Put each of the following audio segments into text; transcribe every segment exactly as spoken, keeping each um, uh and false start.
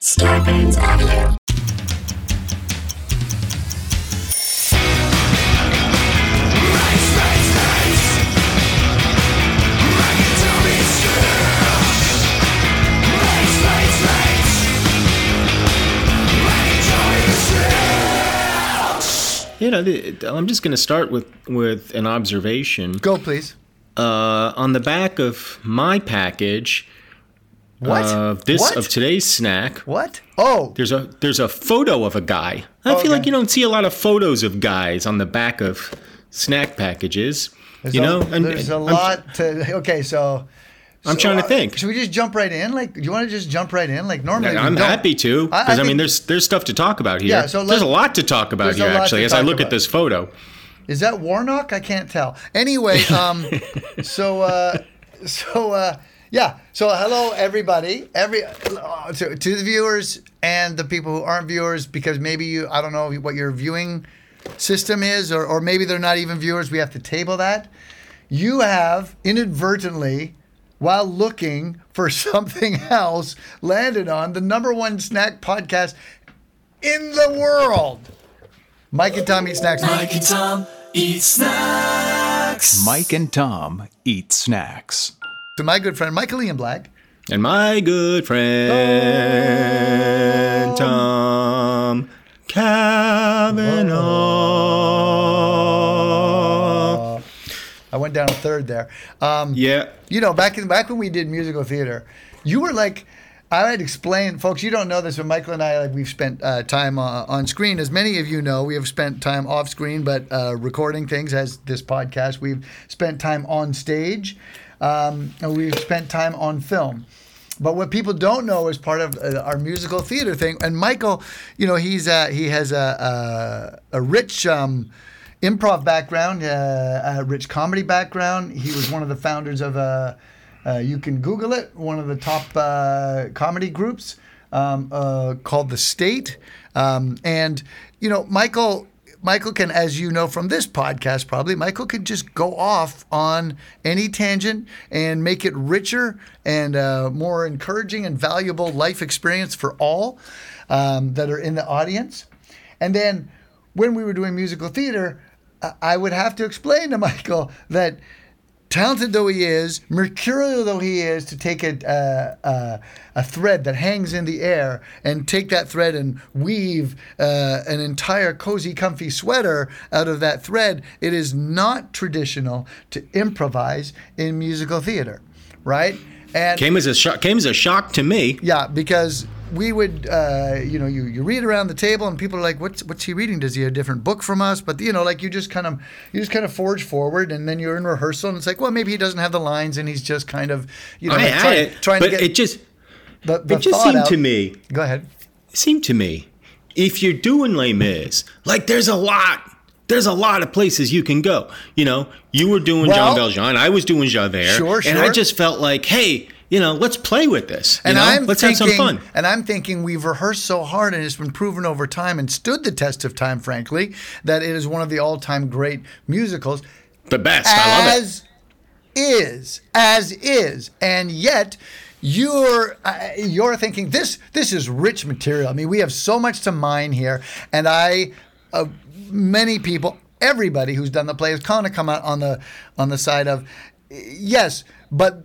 Starbane's Audio. You know, I'm just going to start with, with an observation. Go, please. Uh, on the back of my package... What? Uh, this what? Of today's snack. What? Oh, there's a there's a photo of a guy. I oh, feel okay. like you don't see a lot of photos of guys on the back of snack packages. There's you know, a, and, there's and, a lot. I'm, to, okay, so I'm so, trying to think. Uh, should we just jump right in? Like, do you want to just jump right in? Like normally, I'm happy to because I, I, I mean, there's there's stuff to talk about here. Yeah, so there's a lot to talk about here actually. As I look about. at this photo, is that Warnock? I can't tell. Anyway, um, so uh, so. Uh, Yeah. So hello, everybody, every uh, to, to the viewers and the people who aren't viewers, because maybe you, I don't know what your viewing system is, or, or maybe they're not even viewers. We have to table that. You have inadvertently, while looking for something else, landed on the number one snack podcast in the world. Mike and Tom Eat Snacks. Mike and Tom Eat Snacks. Mike and Tom Eat Snacks. To my good friend, Michael Ian Black. And my good friend, Tom, Tom Kavanaugh. Uh, I went down a third there. Um, yeah. You know, back in back when we did musical theater, you were like, I would explain, folks, you don't know this, but Michael and I, like, we've spent uh, time uh, on screen. As many of you know, we have spent time off screen, but uh, recording things as this podcast. We've spent time on stage. Um, and we've spent time on film. But what people don't know is part of uh, our musical theater thing. And Michael, you know, he's uh, he has a a, a rich um, improv background, uh, a rich comedy background. He was one of the founders of, uh, uh, you can Google it, one of the top uh, comedy groups um, uh, called The State. Um, and, you know, Michael... Michael can, as you know from this podcast probably, Michael can just go off on any tangent and make it richer and uh, more encouraging and valuable life experience for all um, that are in the audience. And then when we were doing musical theater, I would have to explain to Michael that talented though he is, mercurial though he is, to take a, uh, uh, a thread that hangs in the air and take that thread and weave uh, an entire cozy, comfy sweater out of that thread, it is not traditional to improvise in musical theater, right? And came as a shock, came as a shock to me. Yeah, because we would, uh, you know, you, you read around the table and people are like, what's what's he reading? Does he have a different book from us? But, you know, like you just kind of you just kind of forge forward and then you're in rehearsal and it's like, well, maybe he doesn't have the lines and he's just kind of, you know, I had try, it, trying but to get it just, the, the it just seemed out. to me. Go ahead. It seemed to me, if you're doing Les Mis, like there's a lot. There's a lot of places you can go. You know, you were doing well, Jean Valjean. I was doing Javert. Sure, sure. And I just felt like, hey, you know, let's play with this. And you know? I'm let's thinking, have some fun. And I'm thinking we've rehearsed so hard and it's been proven over time and stood the test of time, frankly, that it is one of the all-time great musicals. The best. I love it. As is. As is. And yet... You're uh, you're thinking this this is rich material. I mean, we have so much to mine here, and I, uh, many people, everybody who's done the play is kind of come out on the on the side of yes, but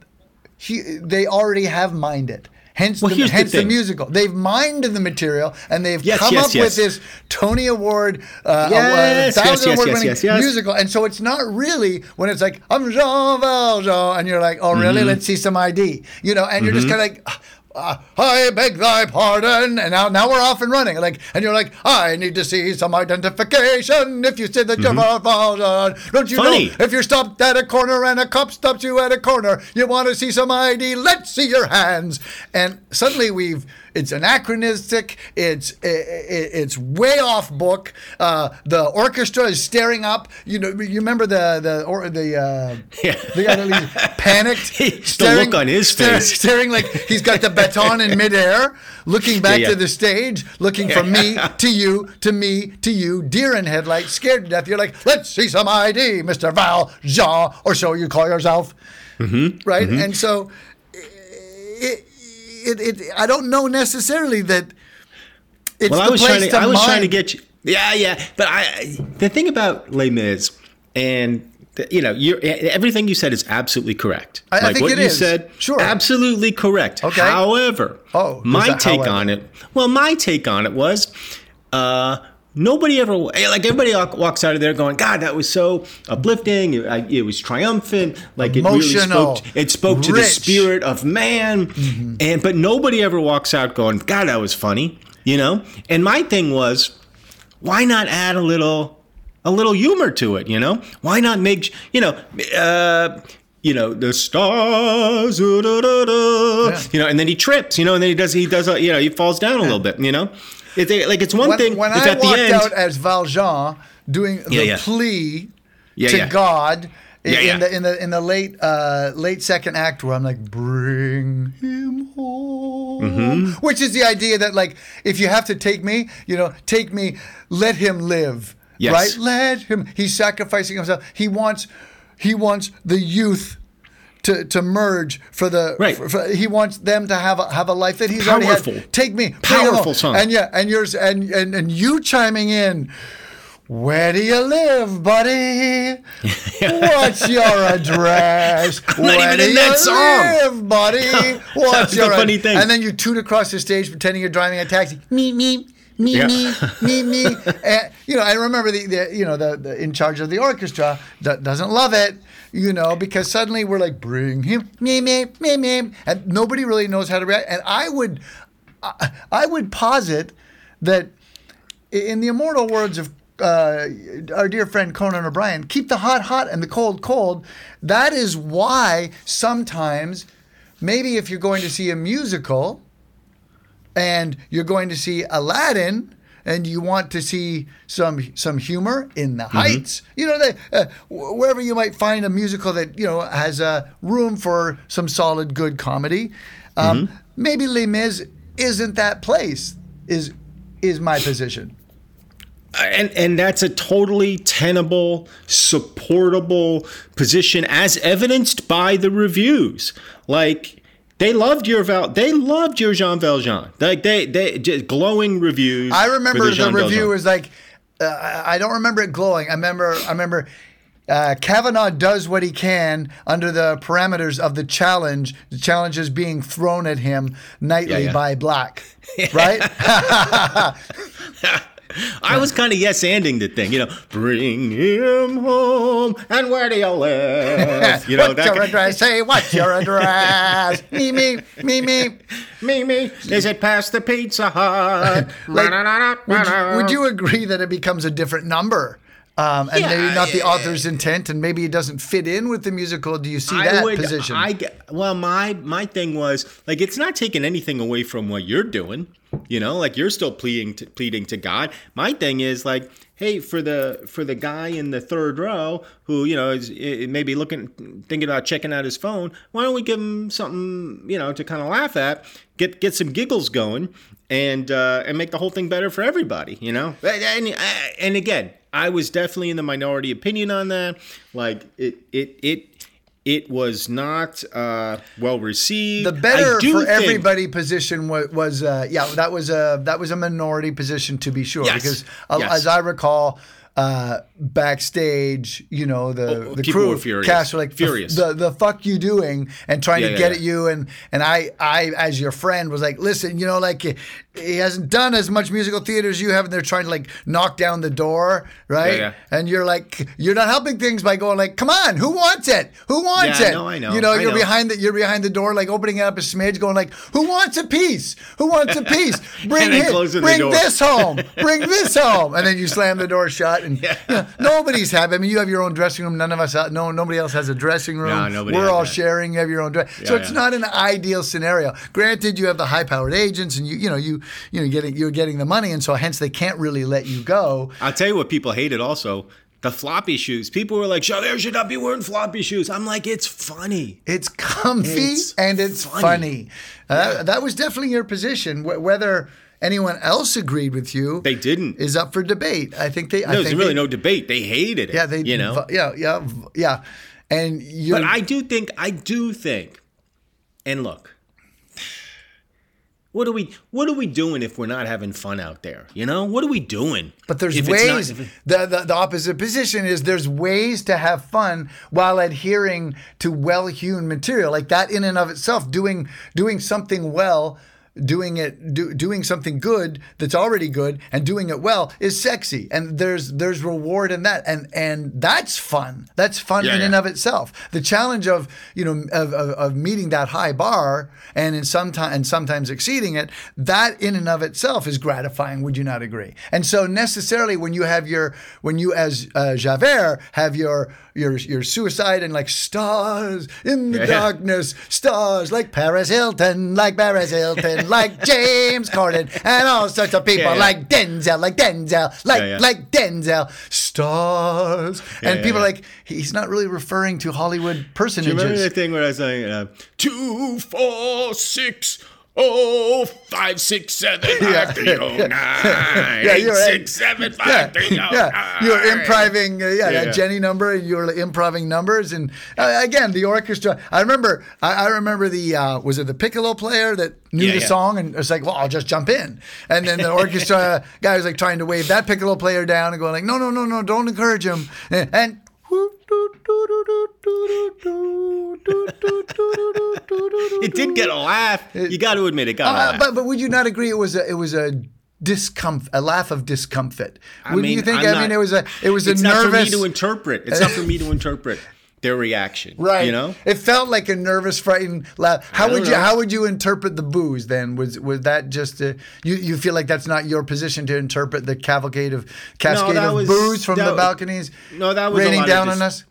he, they already have mined it. Hence, well, the, hence the, the musical. They've mined the material, and they've yes, come yes, up yes. with this Tony Award, uh, yes, uh, thousand yes, yes, award winning yes, yes, yes. musical. And so it's not really when it's like, I'm Jean Valjean, and you're like, oh, really? Mm-hmm. Let's see some I D. You know, and mm-hmm. you're just kind of like... Uh, I beg thy pardon, and now now we're off and running. Like, and you're like, I need to see some identification. If you said that mm-hmm. you're fallen, don't you Funny. know? If you're stopped at a corner and a cop stops you at a corner, you want to see some I D. Let's see your hands. And suddenly we've It's anachronistic. It's it's way off book. Uh, the orchestra is staring up. You know, you remember the the or the uh, yeah. the utterly panicked staring, the look on his face, staring, staring like he's got the baton in midair, looking back yeah, yeah. to the stage, looking yeah. from me to you to me to you, deer in headlights, scared to death. You're like, let's see some I D, Mister Valjean, or so you call yourself, mm-hmm. right? Mm-hmm. And so. It, It, it, I don't know necessarily that it's well, the I was place trying to, to I was mind. trying to get you. Yeah, yeah. But I, the thing about Les Mis, and the, you know, you're, everything you said is absolutely correct. I, like I think what it you is. said, sure, absolutely correct. Okay. However, oh, my take however? on it. Well, my take on it was, uh, nobody ever like everybody walks out of there going, God, that was so uplifting. It, it was triumphant. Like Emotional, it really spoke. It spoke rich. to the spirit of man. Mm-hmm. And but nobody ever walks out going, God, that was funny. You know. And my thing was, why not add a little, a little humor to it? You know. Why not make you know. Uh, You know, the stars, da, da, da, yeah. you know, and then he trips, you know, and then he does, he does, you know, he falls down a little bit, you know. It, it, like, it's one when, thing. When I at walked the end, out as Valjean doing yeah, the yeah. plea yeah, to yeah. God yeah, in, yeah. The, in the in the late uh, late second act where I'm like, bring him home, mm-hmm. which is the idea that, like, if you have to take me, you know, take me, let him live, yes. right? Let him. He's sacrificing himself. He wants... He wants the youth to, to merge for the. Right. For, for, he wants them to have a, have a life that he's Powerful. already had. Take me. Powerful song. And yeah, and yours, and, and and you chiming in. Where do you live, buddy? What's your address? I'm not Where even do in that song, live, buddy? What's your the funny ad- thing? And then you toot across the stage pretending you're driving a taxi. Meep meep. Me, yeah. me, me, me, me. You know, I remember the, the you know, the, the in charge of the orchestra d- doesn't love it, you know, because suddenly we're like, bring him, me, me, me, me. And nobody really knows how to react. And I would, I, I would posit that in the immortal words of uh, our dear friend Conan O'Brien, keep the hot hot and the cold cold. That is why sometimes maybe if you're going to see a musical, and you're going to see Aladdin, and you want to see some some humor in the heights. Mm-hmm. You know, they, uh, wherever you might find a musical that you know has a room for some solid good comedy. Um, mm-hmm. Maybe Les Mis isn't that place. Is is my position. And and that's a totally tenable, supportable position, as evidenced by the reviews. Like. They loved your Val. They loved your Jean Valjean. Like they, they just glowing reviews. I remember the review Valjean. was like, uh, I don't remember it glowing. I remember, I remember, uh, Kavanaugh does what he can under the parameters of the challenge. The challenge is being thrown at him nightly yeah, yeah. by Black, right? I was kind of yes-anding the thing, you know. Bring him home, and where do you live? You know, what's that your address? Say, what's your address? me, me, me, me, me, me. Is it past the Pizza Hut? like, would, you, would you agree that it becomes a different number? Um, and yeah, maybe not the author's intent, and maybe it doesn't fit in with the musical. Do you see I that would, position? I, well, my my thing was, like, it's not taking anything away from what you're doing. You know, like, you're still pleading to, pleading to God. My thing is, like, hey, for the for the guy in the third row who, you know, is, is maybe looking, thinking about checking out his phone, why don't we give him something, you know, to kind of laugh at, get get some giggles going, and, uh, and make the whole thing better for everybody, you know? And, and, and again... I was definitely in the minority opinion on that. Like it, it, it, it was not uh, well received. The better for everybody position was, was uh, yeah, that was a that was a minority position to be sure. Yes. Because uh, yes. as I recall, uh, backstage, you know, the oh, the crew were furious. Cast were like furious. The, the the fuck you doing and trying yeah, to yeah, get yeah. at you and and I I as your friend was like, listen, you know, like. He hasn't done as much musical theater as you have, and they're trying to, like, knock down the door, right? Yeah, yeah. And you're, like, you're not helping things by going, like, come on, who wants it? Who wants yeah, it? No, I know, You know, I you're know. behind the you're behind the door, like, opening it up a smidge, going, like, who wants a piece? Who wants a piece? Bring it. Bring this home. Bring this home. And then you slam the door shut. that. And yeah. you know, nobody's happy. I mean, you have your own dressing room. None of us, no, nobody else has a dressing room. No, nobody We're all that. sharing. You have your own dressing. Yeah, so it's yeah. not an ideal scenario. Granted, you have the high-powered agents, and you, you know, you, you know, getting you're getting the money, and so hence they can't really let you go. I'll tell you what people hated also. The floppy shoes. People were like, Javert should not be wearing floppy shoes. I'm like, it's funny. It's comfy it's and it's funny. funny. Uh, yeah. That was definitely your position. Whether anyone else agreed with you, they didn't, is up for debate. I think they. No, I think there's really they, no debate. They hated it. Yeah, they. You know. Yeah, yeah, yeah. And you. But I do think. I do think. And look, what are we? What are we doing if we're not having fun out there? You know, what are we doing? But there's if ways. Not, it, the, the the opposite position is there's ways to have fun while adhering to well-hewn material. Like that in and of itself, doing doing something well. Doing it, do, doing something good that's already good, and doing it well is sexy, and there's there's reward in that, and and that's fun. That's fun yeah, in yeah. and of itself. The challenge of you know of, of, of meeting that high bar and in some time, and sometimes exceeding it, that in and of itself is gratifying. Would you not agree? And so necessarily, when you have your when you as uh, Javert have your your your suicide and like stars in the yeah, darkness, yeah. stars like Paris Hilton, like Paris Hilton. Like James Corden and all sorts of people yeah, yeah. like Denzel, like Denzel, like yeah, yeah. like Denzel, stars. Yeah, and yeah, people yeah. are like, he's not really referring to Hollywood personages. Do you remember the thing where I was like, uh, two, four, six, oh, five, six, seven, yeah. five, three, oh, nine, yeah, eight, right. six, seven, five, yeah. three, oh, yeah. nine. You were improvising, uh, yeah, yeah, yeah, Jenny number, and you were improvising numbers, and uh, again, the orchestra. I remember, I, I remember the uh, was it the piccolo player that knew yeah, the yeah. song, and it's like, well, I'll just jump in, and then the orchestra guy was like trying to wave that piccolo player down and going like, no, no, no, no, don't encourage him, and. and It did get a laugh. You got to admit it got uh, a laugh. But, but would you not agree it was a, it was a discomfort, a laugh of discomfort? I Wouldn't mean, you think? I'm I not, mean, it was a it was it's a nervous. It's not for me to interpret. It's not for me to interpret their reaction. Right. You know, it felt like a nervous, frightened laugh. How would know. you how would you interpret the booze then? Was was that just a, you? You feel like that's not your position to interpret the cavalcade of cascade no, of was, booze from that, the balconies? No, that was raining a lot down of dis- on us.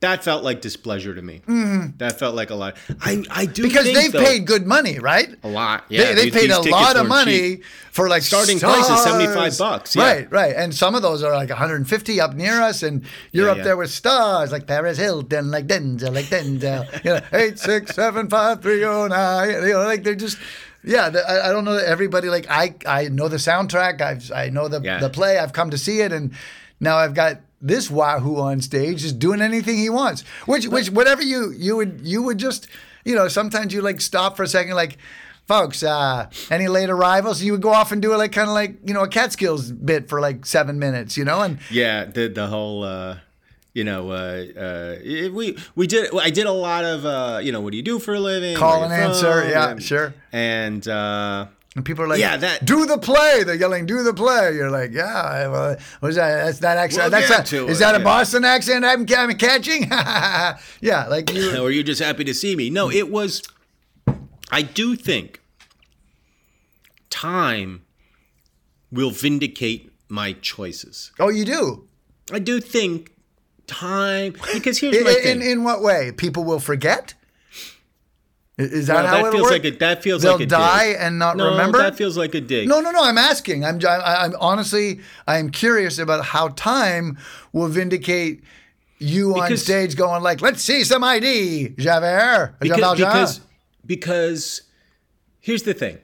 That felt like displeasure to me. Mm-hmm. That felt like a lot. I, I do because think, they've though, paid good money, right? A lot. Yeah, they, they these, paid these a lot of money cheap. for like starting stars. price is seventy-five bucks. Yeah. Right, right. And some of those are like one hundred fifty up near us, and you're yeah, up yeah. there with stars like Paris Hilton, like Denzel, like Denzel. You know, eight, six, seven, five, three, oh, nine. You know, like they're just. Yeah, the, I, I don't know that everybody like I. I know the soundtrack. I've I know the yeah. the play. I've come to see it, and now I've got. This wahoo on stage is doing anything he wants, which, which, whatever you, you would, you would just, you know, sometimes you like stop for a second, like, folks, uh, any late arrivals? You would go off and do it like kind of like, you know, a Catskills bit for like seven minutes, you know, and yeah, the the whole, uh, you know, uh, uh, we we did, I did a lot of, uh, you know, what do you do for a living? Call and answer, yeah, and, sure, and. uh And people are like, yeah, that, do the play. They're yelling, do the play. You're like, yeah, well, what is that? That's that accent. We'll that's a, is it, that a yeah. Boston accent I'm, I'm catching? yeah. like you, Or you're just happy to see me. No, it was, I do think time will vindicate my choices. Oh, you do? I do think time, because here's in, my thing. In, in what way? People will forget? Is that no, how that it feels works? Like it, that feels They'll like a dig. They'll die and not no, remember? No, that feels like a dig. No, no, no. I'm asking. I'm, I, I'm honestly, I'm curious about how time will vindicate you because, on stage going like, let's see some I D, Javert, because, Jean Valjean. Because, because here's the thing.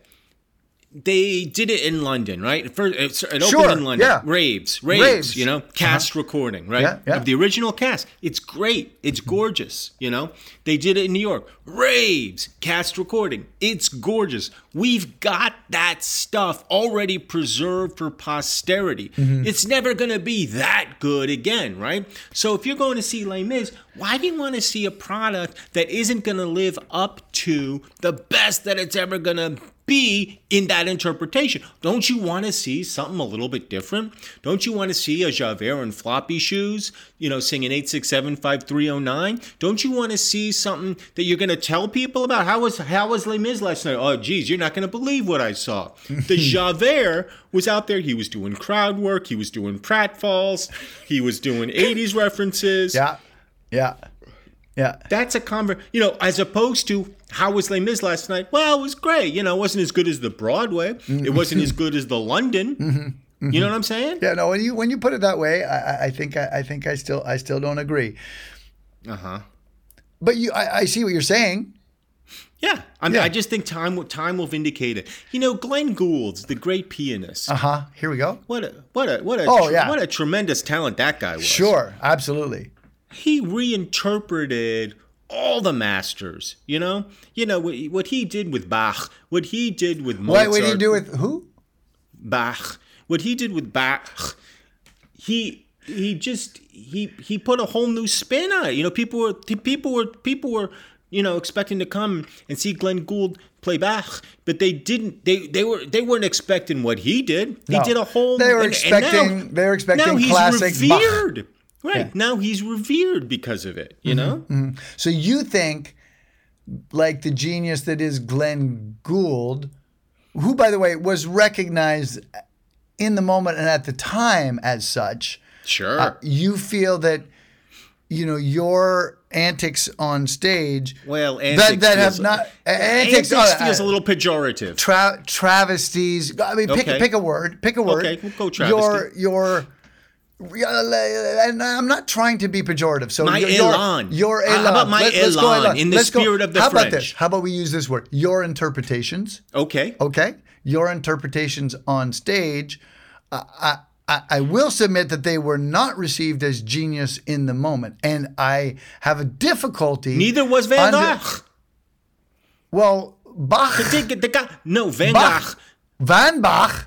They did it in London, right? It, first, it opened sure, in London. Yeah. Raves, raves, raves, you know, cast uh-huh. recording, right? Yeah, yeah. Of the original cast. It's great. It's gorgeous, you know? They did it in New York. Raves, cast recording. It's gorgeous. We've got that stuff already preserved for posterity. Mm-hmm. It's never going to be that good again, right? So if you're going to see Les Mis, why do you want to see a product that isn't going to live up to the best that it's ever going to be in that interpretation. Don't you want to see something a little bit different? Don't you want to see a Javert in floppy shoes, you know, singing eight six seven five three oh nine? Don't you want to see something that you're going to tell people about? How was how was Les Mis last night? Oh, geez, you're not going to believe what I saw. The Javert was out there. He was doing crowd work. He was doing pratfalls. He was doing eighties references. Yeah, yeah. Yeah. That's a conver- you know, as opposed to how was Les Mis last night? Well, it was great. You know, it wasn't as good as the Broadway. Mm-hmm. It wasn't as good as the London. Mm-hmm. Mm-hmm. You know what I'm saying? Yeah, no, when you when you put it that way, I, I think I, I think I still I still don't agree. Uh-huh. But you I, I see what you're saying. Yeah. I mean, yeah. I just think time time will vindicate it. You know, Glenn Gould's the great pianist. Uh-huh. Here we go. What a what a what a oh, tr- yeah. what a tremendous talent that guy was. Sure, absolutely. He reinterpreted all the masters, you know? You know, what, what he did with Bach, what he did with Mozart. What, what did he do with who? Bach. What he did with Bach, he he just, he he put a whole new spin on it. You know, people were, people were, people were, you know, expecting to come and see Glenn Gould play Bach, but they didn't, they they, were, they weren't expecting what he did. He no. did a whole new, they were and, expecting, and now, they were expecting now he's classic revered. Bach. Right. Yeah. Now he's revered because of it, you mm-hmm, know? Mm-hmm. So you think, like the genius that is Glenn Gould, who, by the way, was recognized in the moment and at the time as such. Sure. Uh, you feel that, you know, your antics on stage. Well, antics that, that feels, have not, uh, antics, antics feels uh, a little pejorative. Tra- travesties. I mean, pick, okay. pick a word. Pick a word. Okay, we'll go travesty. Your... your And I'm not trying to be pejorative. So my your, elan. Your elan. How about my Let, elan, go elan in the let's spirit go. Of the How French? How about this? How about we use this word? Your interpretations. Okay. Okay. Your interpretations on stage. Uh, I, I I will submit that they were not received as genius in the moment, and I have a difficulty. Neither was Van Gogh. Well, Bach. No, Van Gogh. Van Bach.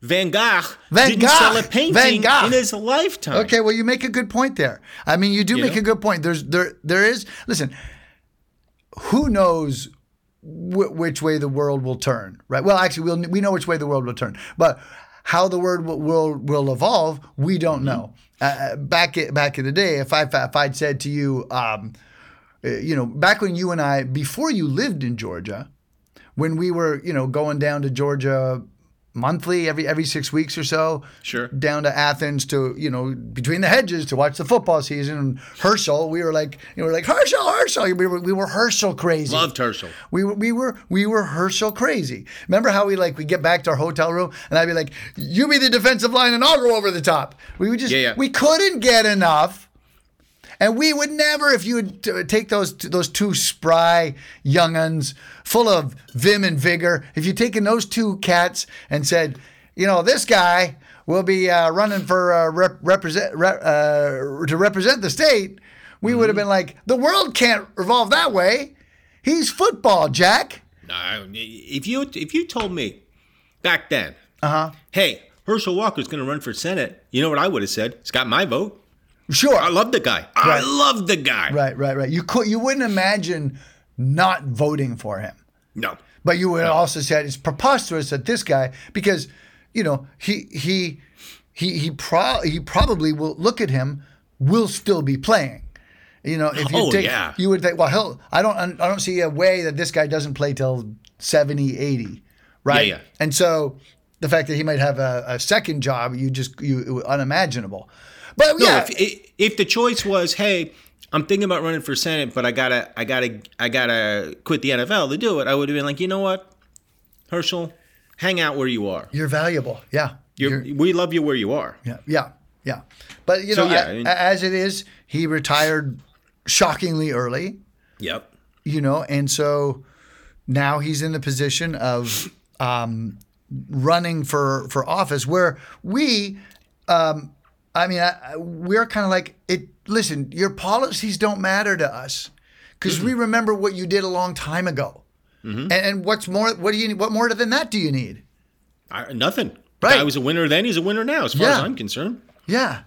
Van Gogh Van didn't Gogh. sell a painting in his lifetime. Okay, well, you make a good point there. I mean, you do you make know? a good point. There's there there is. Listen, who knows wh- which way the world will turn, right? Well, actually, we'll, we know which way the world will turn, but how the world will will, will evolve, we don't mm-hmm. know. Uh, back at, back in the day, if I if I'd said to you, um, you know, back when you and I, before you lived in Georgia, when we were, you know, going down to Georgia. Monthly, every every six weeks or so, sure. Down to Athens to, you know, between the hedges to watch the football season. And Herschel, we were like, you know, we were like Herschel, Herschel. We were we were Herschel crazy. Loved Herschel. We were we were we were Herschel crazy. Remember how we like we get back to our hotel room and I'd be like, you be the defensive line and I'll go over the top. We would just yeah, yeah. we couldn't get enough. And we would never, if you would t- take those t- those two spry young'uns full of vim and vigor, if you'd taken those two cats and said, you know, this guy will be uh, running for uh, rep- represent re- uh, to represent the state, we mm-hmm. would have been like, the world can't revolve that way. He's football, Jack. No, if you if you told me back then, uh-huh. hey, Herschel Walker's going to run for Senate, you know what I would have said? It's got my vote. Sure, I love the guy. Right. I love the guy. Right, right, right. You could, you wouldn't imagine not voting for him. No, but you would no. also say it's preposterous that this guy, because you know he he he he pro- he probably will look at him, will still be playing. You know, if you oh, take, yeah. you would think, well, hell, I don't, I don't see a way that this guy doesn't play till seventy, eighty, right? Yeah, yeah. And so the fact that he might have a, a second job, you just you unimaginable. But no, yeah. if, if the choice was, hey, I'm thinking about running for Senate, but I gotta, I gotta, I gotta quit the N F L to do it, I would have been like, you know what, Herschel, hang out where you are. You're valuable. Yeah, you're, you're, we love you where you are. Yeah, yeah, yeah. But you so, know, yeah, I mean, as it is, he retired shockingly early. Yep. You know, and so now he's in the position of um, running for for office, where we. Um, I mean, I, we're kind of like, it. Listen, your policies don't matter to us because mm-hmm. we remember what you did a long time ago. Mm-hmm. And, and what's more, what do you what more than that do you need? I, nothing. Right. I was a winner then. He's a winner now, as far yeah. as I'm concerned. Yeah.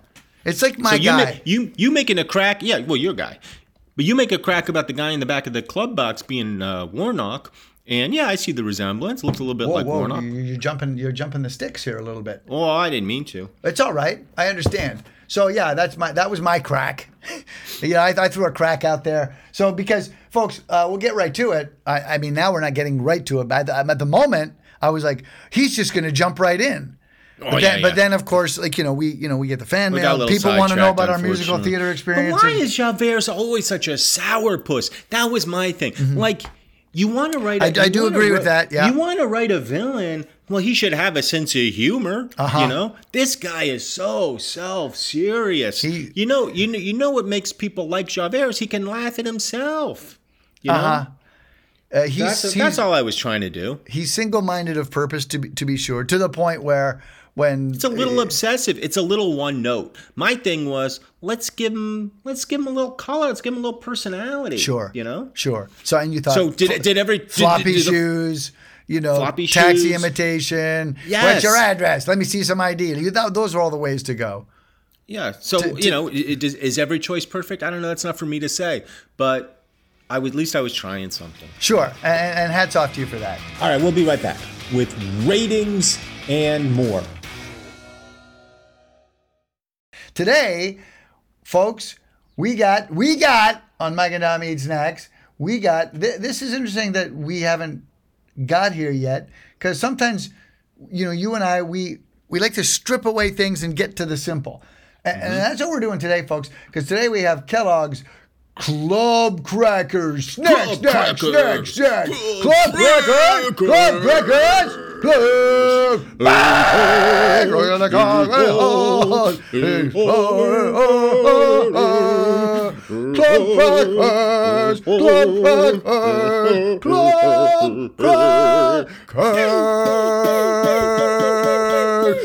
It's like my so you guy. Make, you you making a crack. Yeah, well, your guy. But you make a crack about the guy in the back of the club box being uh, Warnock. And yeah, I see the resemblance. Looks a little bit whoa, like whoa. Warnock. You, you're jumping, you're jumping the sticks here a little bit. Oh, I didn't mean to. It's all right. I understand. So yeah, that's my that was my crack. you know, I, I threw a crack out there. So because, folks, uh, we'll get right to it. I, I mean, now we're not getting right to it. But at the, at the moment, I was like, he's just going to jump right in. But, oh, then, yeah, but yeah. then, of course, like you know, we you know we get the fan mail. People want to know about our musical theater experience. But why is Javert always such a sourpuss? That was my thing. Mm-hmm. Like, you want to write. A, I, I do agree write, with that. Yeah, you want to write a villain. Well, he should have a sense of humor. Uh-huh. You know, this guy is so self-serious. He, you know, you know, you know what makes people like Javert is he can laugh at himself. You uh-huh. know. Uh, he's, that's, he's, that's all I was trying to do. He's single-minded of purpose, to be, to be sure, to the point where when it's a little uh, obsessive, it's a little one note. My thing was let's give him, let's give him a little color, let's give him a little personality. Sure, you know, sure. So and you thought so? Did fl- did every did, floppy did, did, shoes? You know, floppy taxi shoes. Imitation. Yes. What's your address? Let me see some I D. You thought those are all the ways to go. Yeah. So to, you to, know, it, it, is every choice perfect? I don't know. That's not for me to say, but. I would, at least I was trying something. Sure, and, and hats off to you for that. All right, we'll be right back with ratings and more. Today, folks, we got, we got, on Mike and Dom Eat Snacks, we got, th- this is interesting that we haven't got here yet, because sometimes, you know, you and I, we, we like to strip away things and get to the simple. And, mm-hmm. and that's what we're doing today, folks, because today we have Kellogg's Club Crackers, snacks, snacks, snacks, snacks, Club Crackers, Club Crackers, Club Crackers, Club Crackers, Club Crackers.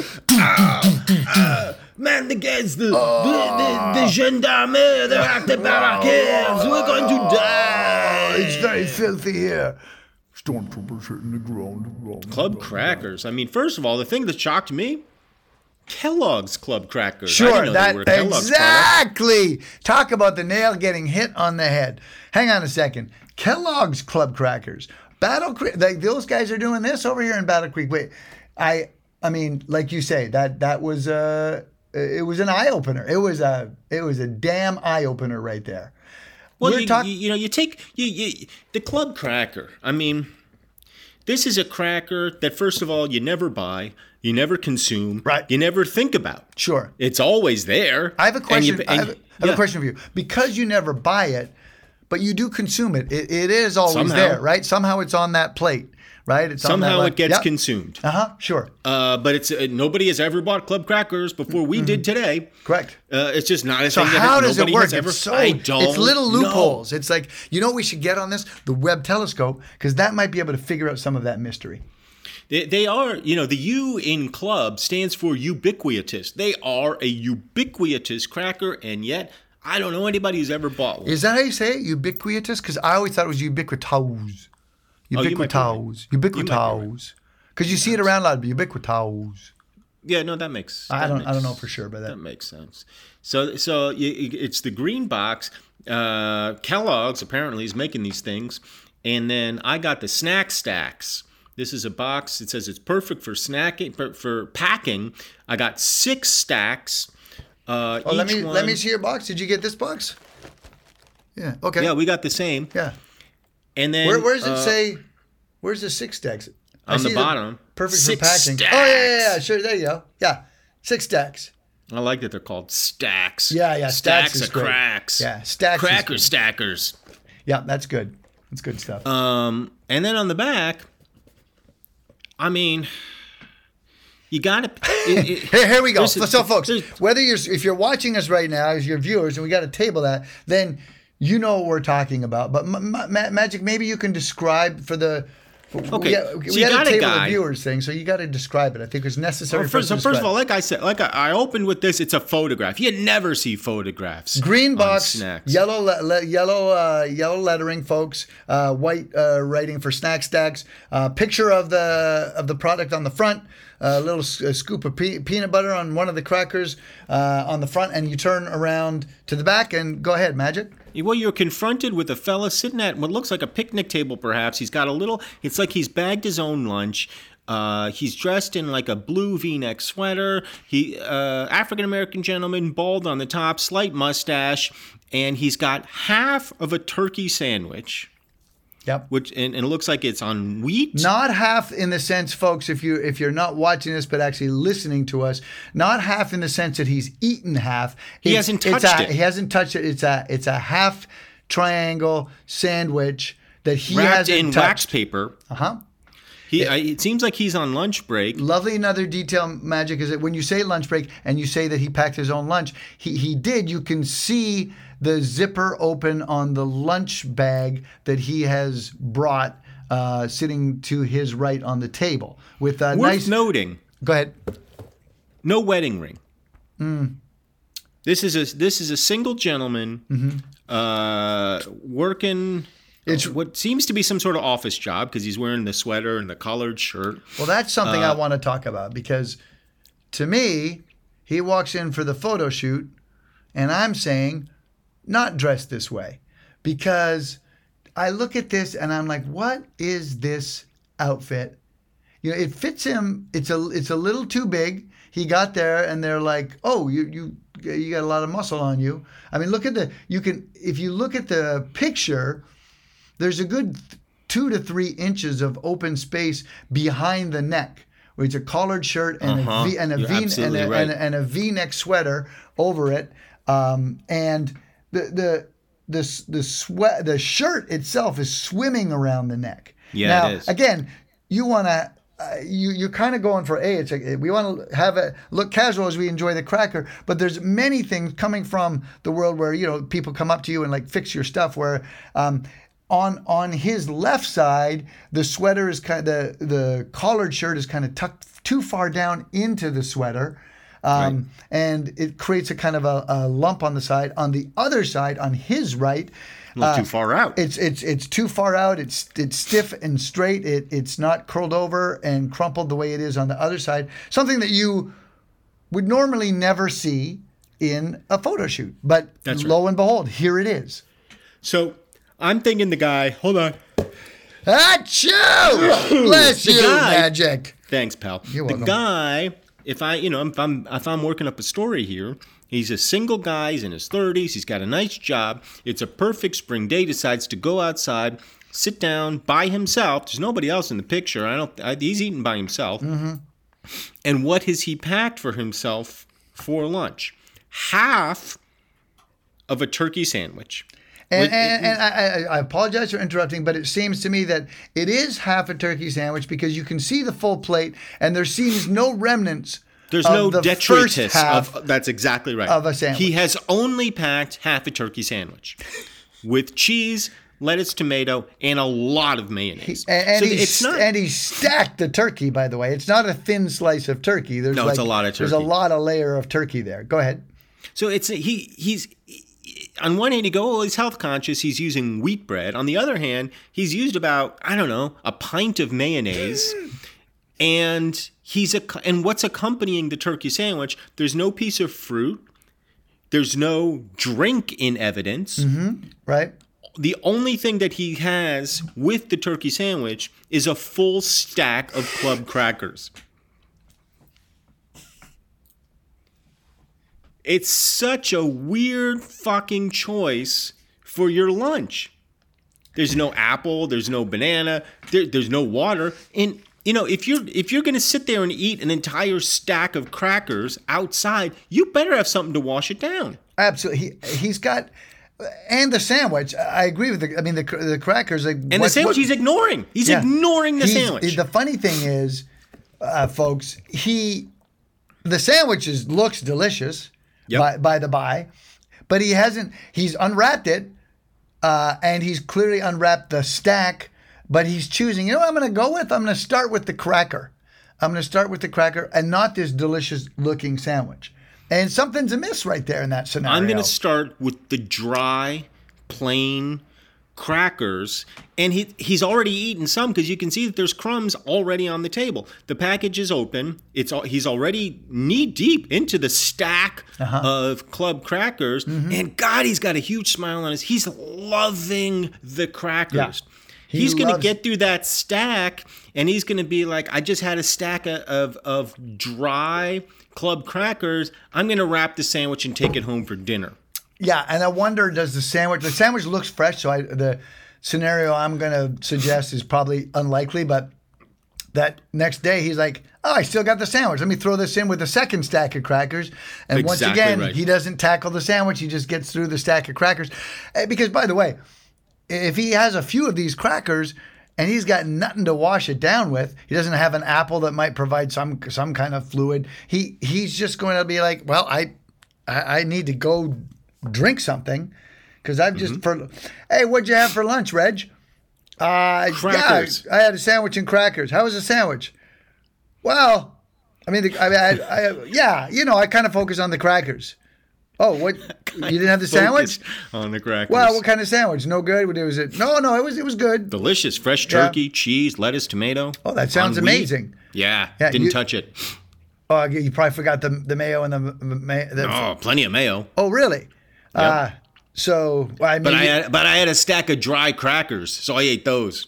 Man, the guys, the, uh, the, the, the gendarmes, they're at the barricades. Uh, We're going to die. It's very filthy here. Stormtroopers hitting the ground. ground Club ground, Crackers. Ground. I mean, first of all, the thing that shocked me, Kellogg's Club Crackers. Sure, I didn't know that they were Kellogg's exactly. Product. Talk about the nail getting hit on the head. Hang on a second. Kellogg's Club Crackers. Battle Creek. Like, those guys are doing this over here in Battle Creek. Wait, I, I mean, like you say, that that was a. Uh, It was an eye opener. It was a it was a damn eye opener right there. Well, We're you, talk- you, you know, you take you, you the Club Cracker. I mean, this is a cracker that first of all you never buy, you never consume, right? You never think about. Sure, it's always there. I have a question. And you, and I, have, I have yeah. a question for you because you never buy it, but you do consume it. It, it is always Somehow. there, right? Somehow it's on that plate. Right? It's Somehow it gets yep. consumed. Uh-huh, sure. Uh, but it's uh, nobody has ever bought Club Crackers before we mm-hmm. did today. Correct. Uh, it's just not a so thing that how does nobody it work? Has ever. It's so, I don't It's little loopholes. Know. It's like, you know what we should get on this? The Webb telescope, because that might be able to figure out some of that mystery. They, they are, you know, the U in club stands for ubiquitous. They are a ubiquitous cracker, and yet I don't know anybody who's ever bought one. Is that how you say it? Ubiquitous? Because I always thought it was ubiquitous. Ubiquitous. Oh, ubiquitous. Because you, you see it around a lot, ubiquitous. Yeah, no, that makes I that don't makes, I don't know for sure, but that, that makes sense. So so it's the green box. Uh, Kellogg's apparently is making these things. And then I got the snack stacks. This is a box. It says it's perfect for snacking for packing. I got six stacks. Uh, oh, each let me one. let me see your box. Did you get this box? Yeah. Okay. Yeah, we got the same. Yeah. And then where, where does it uh, say? Where's the six stacks? I on the bottom. The perfect six for packing. Stacks. Oh yeah, yeah, yeah, sure. There you go. Yeah, six stacks. I like that they're called stacks. Yeah, yeah. Stacks, stacks of great. cracks. Yeah, stacks. Cracker stackers. Yeah, that's good. That's good stuff. Um, and then on the back, I mean, you gotta. It, it, here, here we go. So, folks, whether you're if you're watching us right now as your viewers, and we got to table that, then. You know what we're talking about, but Ma- Ma- Magic, maybe you can describe for the for, okay. We got, we so you got a table of viewers thing, so you got to describe it. I think it's necessary. Well, first, for so first of all, like I said, like I, I opened with this, it's a photograph. You never see photographs. Green box, yellow, le- le- yellow, uh, yellow lettering, folks. Uh, white uh, writing for snack stacks. Uh, picture of the of the product on the front. A little a scoop of pe- peanut butter on one of the crackers uh, on the front, and you turn around to the back. And go ahead, Magic. Well, you're confronted with a fella sitting at what looks like a picnic table, perhaps. He's got a little, it's like he's bagged his own lunch. Uh, he's dressed in like a blue V-neck sweater. He, uh, African-American gentleman, bald on the top, slight mustache, and he's got half of a turkey sandwich. Yep. Which and, and it looks like it's on wheat. Not half in the sense, folks, if you if you're not watching this but actually listening to us, not half in the sense that he's eaten half. He it's, hasn't touched a, it. He hasn't touched it. It's a it's a half triangle sandwich that he wrapped hasn't in touched. Wax paper. Uh huh. He, it, I, it seems like he's on lunch break. Lovely. Another detail, Magic, is that when you say lunch break and you say that he packed his own lunch, he, he did. You can see the zipper open on the lunch bag that he has brought uh, sitting to his right on the table. With a Worth nice noting. Go ahead. No wedding ring. Mm. This is a this is a single gentleman mm-hmm. uh, working. It's what seems to be some sort of office job because he's wearing the sweater and the collared shirt. Well, that's something uh, I want to talk about because, to me, he walks in for the photo shoot, and I'm saying, not dressed this way, because I look at this and I'm like, what is this outfit? You know, it fits him. It's a it's a little too big. He got there and they're like, oh, you you you got a lot of muscle on you. I mean, look at the you can if you look at the picture. There's a good two to three inches of open space behind the neck, where it's a collared shirt and uh-huh. a V and a You're V and a, right. and a, and a V-neck sweater over it, um, and the the the the sweat the shirt itself is swimming around the neck. Yeah, now, it is. Again, you want to. Uh, you you're kind of going for a. It's like we want to have it look casual as we enjoy the cracker, but there's many things coming from the world where you know people come up to you and like fix your stuff where. Um, On on his left side, the sweater is kind of, the the collared shirt is kind of tucked too far down into the sweater, um, right. and it creates a kind of a, a lump on the side. On the other side, on his right, a little uh, too far out. It's it's it's too far out. It's it's stiff and straight. It it's not curled over and crumpled the way it is on the other side. Something that you would normally never see in a photo shoot, but That's lo right. and behold, here it is. So. I'm thinking the guy, hold on. Achoo! Bless you, guy, Magic. Thanks, pal. You're welcome. The guy, if I, you know, if I'm, if I'm working up a story here, he's a single guy, he's in his thirties, he's got a nice job. It's a perfect spring day, decides to go outside, sit down by himself. There's nobody else in the picture. I don't. I, he's eating by himself. Mm-hmm. And what has he packed for himself for lunch? Half of a turkey sandwich. And, and, and I, I apologize for interrupting, but it seems to me that it is half a turkey sandwich because you can see the full plate, and there seems no remnants. There's of no the detritus first half of that's exactly right of a sandwich. He has only packed half a turkey sandwich with cheese, lettuce, tomato, and a lot of mayonnaise. He, and, so he, it's not, and he stacked the turkey. By the way, it's not a thin slice of turkey. There's no, like, it's a lot of turkey. There's a lot of layer of turkey there. Go ahead. So it's he he's. On one hand, you go, oh, he's health conscious. He's using wheat bread. On the other hand, he's used about, I don't know, a pint of mayonnaise. and he's a, and what's accompanying the turkey sandwich? There's no piece of fruit. There's no drink in evidence. Mm-hmm. Right. The only thing that he has with the turkey sandwich is a full stack of Club Crackers. It's such a weird fucking choice for your lunch. There's no apple. There's no banana. There, there's no water. And, you know, if you're if you're going to sit there and eat an entire stack of crackers outside, you better have something to wash it down. Absolutely. He, he's got... And the sandwich, I agree with the... I mean, the, the crackers... Like, and what, the sandwich what, he's ignoring. He's yeah. ignoring the he's, sandwich. The funny thing is, uh, folks, he... The sandwich is, looks delicious... Yep. By, by the by, but he hasn't, he's unwrapped it, uh, and he's clearly unwrapped the stack, but he's choosing, you know what I'm going to go with? I'm going to start with the cracker. I'm going to start with the cracker and not this delicious looking sandwich. And something's amiss right there in that scenario. I'm going to start with the dry, plain, crackers, and he he's already eaten some because you can see that there's crumbs already on the table. The package is open. It's he's already knee deep into the stack uh-huh. of Club Crackers, mm-hmm. and God, he's got a huge smile on his. He's loving the crackers. Yeah. He he's going to get through that stack, and he's going to be like, I just had a stack of, of dry Club Crackers. I'm going to wrap the sandwich and take it home for dinner. Yeah, and I wonder, does the sandwich – the sandwich looks fresh, so I, the scenario I'm going to suggest is probably unlikely, but that next day he's like, oh, I still got the sandwich. Let me throw this in with the second stack of crackers. And exactly once again, right. he doesn't tackle the sandwich. He just gets through the stack of crackers because, by the way – if he has a few of these crackers and he's got nothing to wash it down with, he doesn't have an apple that might provide some some kind of fluid. He he's just going to be like, well, I I, I need to go drink something because I've just mm-hmm. for hey, what'd you have for lunch, Reg? Uh, crackers. Yeah, I had a sandwich and crackers. How was the sandwich? Well, I mean, the, I mean, I, I, yeah, you know, I kind of focus on the crackers. Oh, what? You didn't have the sandwich? On the crackers. Well, what kind of sandwich? No good. What was it? No, no, it was it was good. Delicious, fresh turkey, yeah. cheese, lettuce, tomato. Oh, that sounds amazing. Yeah, yeah, didn't you, touch it. Oh, you probably forgot the the mayo and the. the, the oh, plenty of mayo. Oh, really? Yep. Uh so well, I mean, but I had, but I had a stack of dry crackers, so I ate those.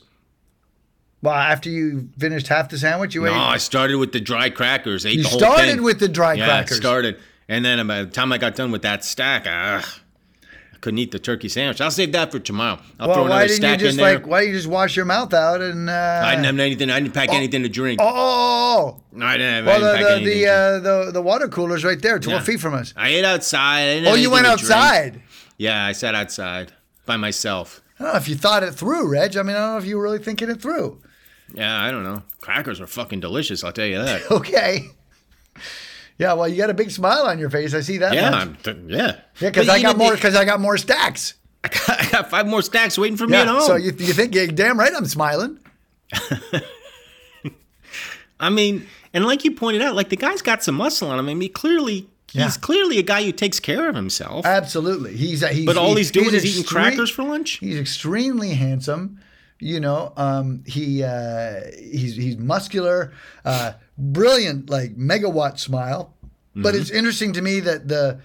Well, after you finished half the sandwich, you no, ate. No, I started with the dry crackers. Ate you the whole started thing. with the dry yeah, crackers. Yeah, started. And then by the time I got done with that stack, uh, I couldn't eat the turkey sandwich. I'll save that for tomorrow. I'll well, throw another stack in there. Well, like, why didn't you just wash your mouth out? And uh, I didn't have anything. I didn't pack oh, anything to drink. Oh, oh, oh. No, I didn't have well, I didn't the, pack the, anything. Well, the, uh, the the water cooler's right there, twelve yeah. feet from us. I ate outside. I didn't oh, you went outside? Drink. Yeah, I sat outside by myself. I don't know if you thought it through, Reg. I mean, I don't know if you were really thinking it through. Yeah, I don't know. Crackers are fucking delicious, I'll tell you that. Okay. Yeah, well, you got a big smile on your face. I see that. Yeah, I'm th- yeah, yeah. Because I got more. Because I got more stacks. I got, I got five more stacks waiting for me yeah, at home. So you, you think you're damn right I'm smiling. I mean, and like you pointed out, like the guy's got some muscle on him. I mean, he clearly, he's yeah. clearly a guy who takes care of himself. Absolutely, he's. he's but all he's, he's doing he's is extre- eating crackers for lunch. He's extremely handsome. You know, um, he uh, he's he's muscular. Uh, Brilliant, like megawatt smile, mm-hmm. but it's interesting to me that the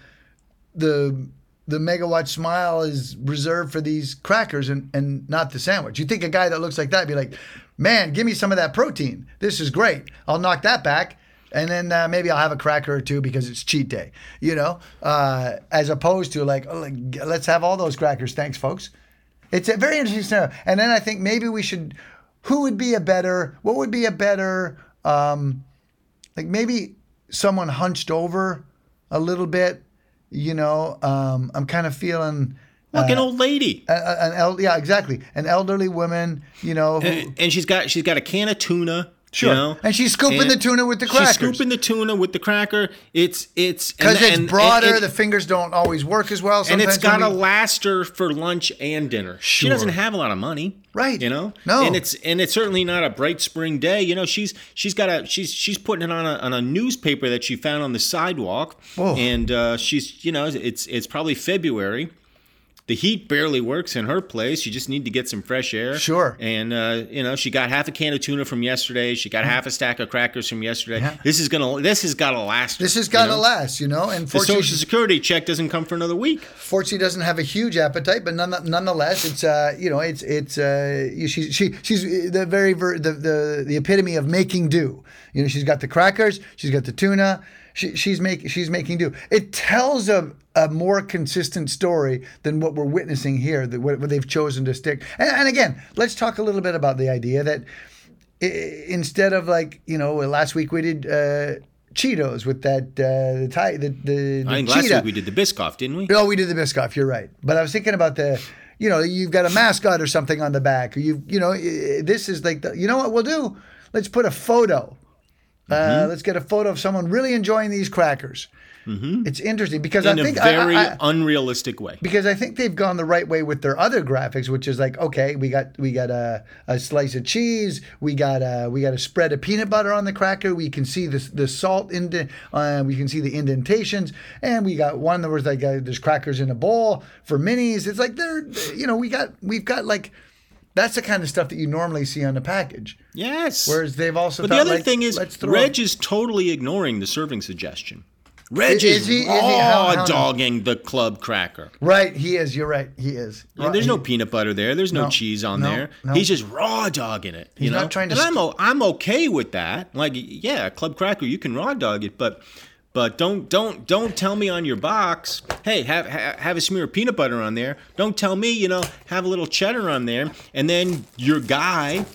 the the megawatt smile is reserved for these crackers and, and not the sandwich. You think a guy that looks like that would be like, man, give me some of that protein. This is great. I'll knock that back, and then uh, maybe I'll have a cracker or two because it's cheat day. You know, uh, as opposed to like, oh, let's have all those crackers. Thanks, folks. It's a very interesting scenario. And then I think maybe we should. Who would be a better? What would be a better? Um, like maybe someone hunched over a little bit, you know, um, I'm kind of feeling like uh, an old lady, a, a, an el- yeah, exactly. An elderly woman, you know, who, and, and she's got, she's got a can of tuna, sure. you know, and she's scooping and the tuna with the cracker. She's scooping the tuna with the cracker. It's, it's because it's and, broader. And, and, the fingers don't always work as well. Sometimes and it's got we, a laster for lunch and dinner. Sure. She doesn't have a lot of money. Right. You know? No. And it's and it's certainly not a bright spring day. You know, she's she's got a she's she's putting it on a on a newspaper that she found on the sidewalk. Whoa. And uh, she's you know, it's it's probably February. The heat barely works in her place. You just need to get some fresh air. Sure. And uh, you know, she got half a can of tuna from yesterday. She got mm. half a stack of crackers from yesterday. Yeah. This is gonna. This has got to last. This has got to last. You know. And the Social Security check doesn't come for another week. Fortunately, doesn't have a huge appetite, but none, nonetheless, it's uh, you know, it's it's uh, she she she's the very ver- the the the epitome of making do. You know, she's got the crackers. She's got the tuna. She, she's making she's making do. It tells a, a more consistent story than what we're witnessing here. That what, what they've chosen to stick. And, and again, let's talk a little bit about the idea that I- instead of like you know last week we did uh, Cheetos with that uh, the, tie, the the the I think cheetah. Last week we did the Biscoff, didn't we? No, we did the Biscoff. You're right. But I was thinking about the you know you've got a mascot or something on the back. You you know this is like the, you know what we'll do? Let's put a photo Mm-hmm. Uh, let's get a photo of someone really enjoying these crackers. Mm-hmm. It's interesting because in I think a very I, I, unrealistic way. Because I think they've gone the right way with their other graphics, which is like, okay, we got we got a, a slice of cheese, we got a, we got a spread of peanut butter on the cracker. We can see the the salt indent, uh, we can see the indentations, and we got one that was like a, there's crackers in a bowl for minis. It's like they're you know we got we've got like. That's the kind of stuff that you normally see on the package. Yes. Whereas they've also. But thought, the other like, thing is, Reg is totally ignoring the serving suggestion. Reg is, is, he, is raw he, how, how dogging how? the club cracker. Right, he is. You're right, he is. Yeah, there's he, no peanut butter there. There's no, no cheese on no, there. No. He's just raw dogging it. He's you know? not trying to. And st- I'm o- I'm okay with that. Like, yeah, club cracker, you can raw dog it, but. But don't don't don't tell me on your box, hey, have have a smear of peanut butter on there. Don't tell me, you know, have a little cheddar on there, and then your guy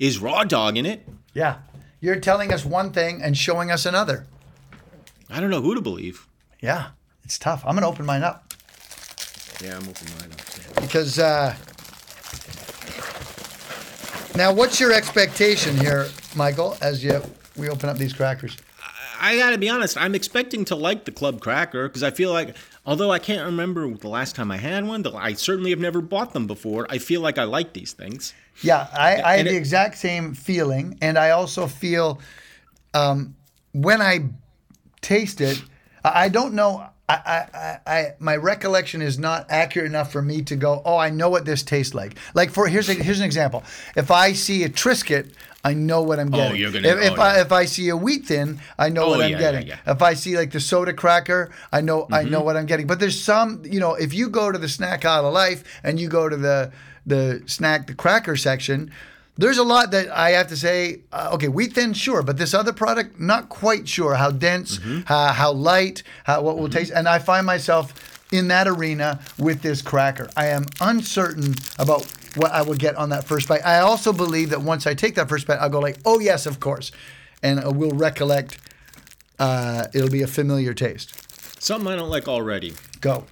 is raw dogging it. Yeah, you're telling us one thing and showing us another. I don't know who to believe. Yeah, it's tough. I'm gonna open mine up. Yeah, I'm opening mine up. Because uh, now, what's your expectation here, Michael? As you we open up these crackers. I gotta be honest, I'm expecting to like the club cracker because I feel like, although I can't remember the last time I had one, I certainly have never bought them before. I feel like I like these things. Yeah, I, I have the it, exact same feeling. And I also feel um, when I taste it, I don't know, I, I, I, my recollection is not accurate enough for me to go, oh, I know what this tastes like. Like, for here's a, here's an example. If I see a Triscuit, I know what I'm getting. Oh, you're gonna, if if, oh, I, yeah. if I see a Wheat Thin, I know oh, what I'm yeah, getting. Yeah, yeah. If I see like the soda cracker, I know mm-hmm. I know what I'm getting. But there's some, you know, if you go to the snack aisle of life and you go to the the snack, the cracker section, there's a lot that I have to say, uh, okay, Wheat Thin, sure. But this other product, not quite sure how dense, mm-hmm. uh, how light, how what mm-hmm. will taste. And I find myself in that arena with this cracker. I am uncertain about what I would get on that first bite. I also believe that once I take that first bite, I'll go like, oh, yes, of course. And I will recollect, uh, it'll be a familiar taste. Something I don't like already. Go.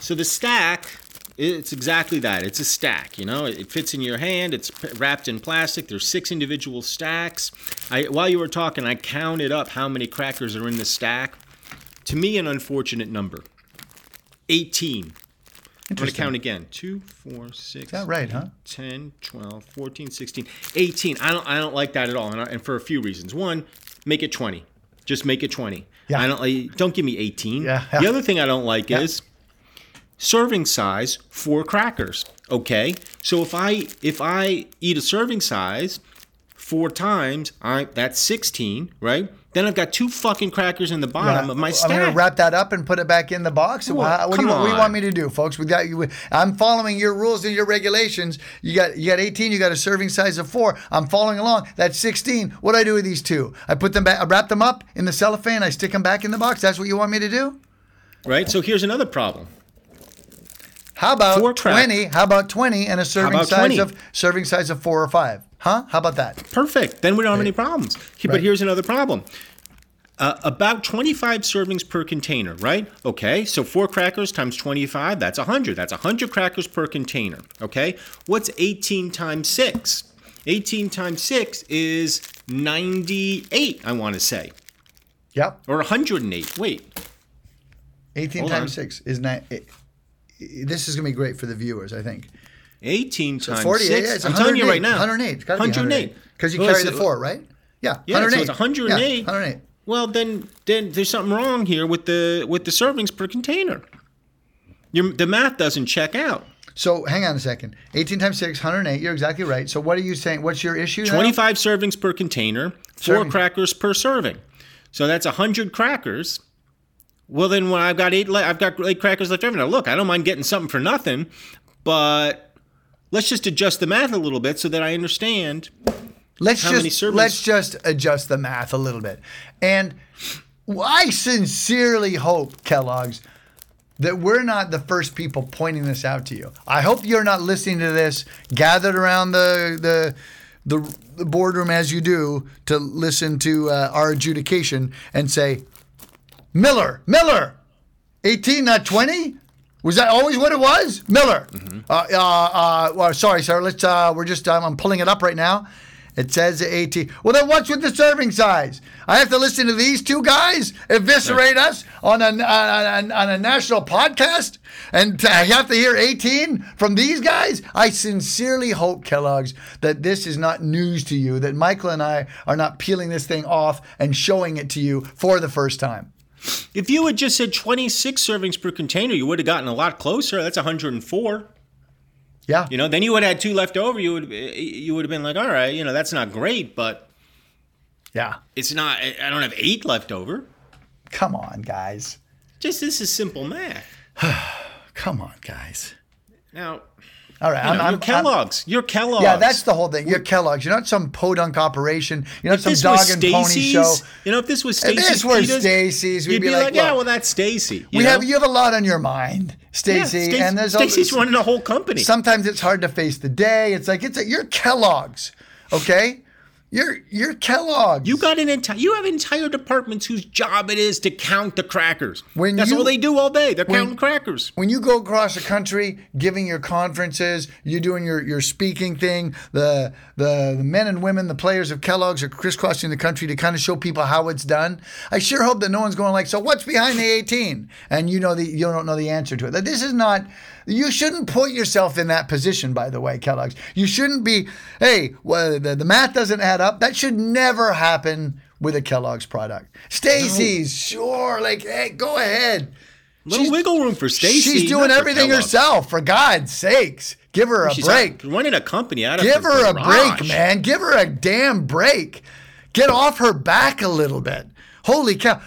So the stack, it's exactly that. It's a stack, you know. It fits in your hand. It's wrapped in plastic. There's six individual stacks. I, while you were talking, I counted up how many crackers are in the stack. To me, an unfortunate number. eighteen. I'm going to count again. two, four, six, is that right, eight, huh? ten, twelve, fourteen, sixteen, eighteen. I don't, I don't like that at all, and, I, and for a few reasons. One, make it twenty. Just make it twenty. Yeah. I don't, I, don't give me eighteen. Yeah, yeah. The other thing I don't like yeah. is serving size for crackers, okay? So if I if I eat a serving size four times, I that's sixteen, right? Then I've got two fucking crackers in the bottom yeah, of my stack. I'm going to wrap that up and put it back in the box. Ooh, what, come do you, on. what do you want me to do, folks? We got you. I'm following your rules and your regulations. You got you got eighteen. You got a serving size of four. I'm following along. That's sixteen. What do I do with these two? I put them back. I wrap them up in the cellophane. I stick them back in the box. That's what you want me to do? Right. So here's another problem. How about twenty? How about twenty and a serving size of serving size of four or five? Huh? How about that? Perfect. Then we don't have any problems. But right. here's another problem. Uh, about twenty-five servings per container, right? Okay, so four crackers times twenty-five, that's one hundred. That's one hundred crackers per container, okay? What's eighteen times six? eighteen times six is ninety-eight, I want to say. Yep. Or one hundred eight. Wait. eighteen Hold times on. six is nine. This is going to be great for the viewers, I think. eighteen so times forty, six. Yeah, I'm telling you right now. one hundred eight. one hundred eight. Because you well, carry the four, right? Yeah, yeah one hundred eight. So it's one hundred eight. Yeah, one hundred eight. Well, then, then there's something wrong here with the with the servings per container. Your, the math doesn't check out. So hang on a second. eighteen times six, one hundred eight. You're exactly right. So what are you saying? What's your issue now? twenty-five servings per container, four serving. crackers per serving. So that's one hundred crackers. Well, then when I've got eight, le- I've got eight crackers left over. Now look, I don't mind getting something for nothing, but. Let's just adjust the math a little bit so that I understand let's how just, many servings. Let's just adjust the math a little bit. And I sincerely hope, Kellogg's, that we're not the first people pointing this out to you. I hope you're not listening to this gathered around the the the, the boardroom as you do to listen to uh, our adjudication and say, Miller, Miller, eighteen, not twenty? Was that always what it was? Miller. Mm-hmm. Uh, uh, uh, well, sorry, sir. Let's. Uh, we're just. Um, I'm pulling it up right now. It says eighteen. Well, then what's with the serving size? I have to listen to these two guys eviscerate us on a, on a, on a national podcast? And I have to hear eighteen from these guys? I sincerely hope, Kellogg's, that this is not news to you, that Michael and I are not peeling this thing off and showing it to you for the first time. If you had just said twenty-six servings per container, you would have gotten a lot closer. That's one hundred four. Yeah. You know, then you would have had two left over. You would you would have been like, all right, you know, that's not great, but yeah, it's not. I don't have eight left over. Come on, guys. Just this is simple math. Come on, guys. Now, all right, you know, I'm, I'm, you're Kellogg's. I'm, you're Kellogg's. Yeah, that's the whole thing. You're Kellogg's. You're not some podunk operation. You're not some dog and pony show. You know, if this was Stacy's, if this were Stacy's, we'd be, be like, like, yeah, well, that's Stacy. We know? have you have a lot on your mind. Stacy, yeah, and there's Stacy's running a whole company. Sometimes it's hard to face the day. It's like it's a, you're Kellogg's, okay? You're you're Kellogg's. You got an entire you have entire departments whose job it is to count the crackers. When That's you, all they do all day. They're when, counting crackers. When you go across the country giving your conferences, you're doing your, your speaking thing. The, the the men and women, the players of Kellogg's are crisscrossing the country to kind of show people how it's done. I sure hope that no one's going like, so what's behind the eighteen? And you know the you don't know the answer to it. That this is not. You shouldn't put yourself in that position, by the way, Kellogg's. You shouldn't be, hey, well, the, the math doesn't add up. That should never happen with a Kellogg's product. Stacy's, no. Sure, like, hey, go ahead. Little she's, wiggle room for Stacy. She's doing everything herself, for God's sakes. Give her a she's break. Out running a company out of Give her, her a garage. break, man. Give her a damn break. Get off her back a little bit. Holy cow.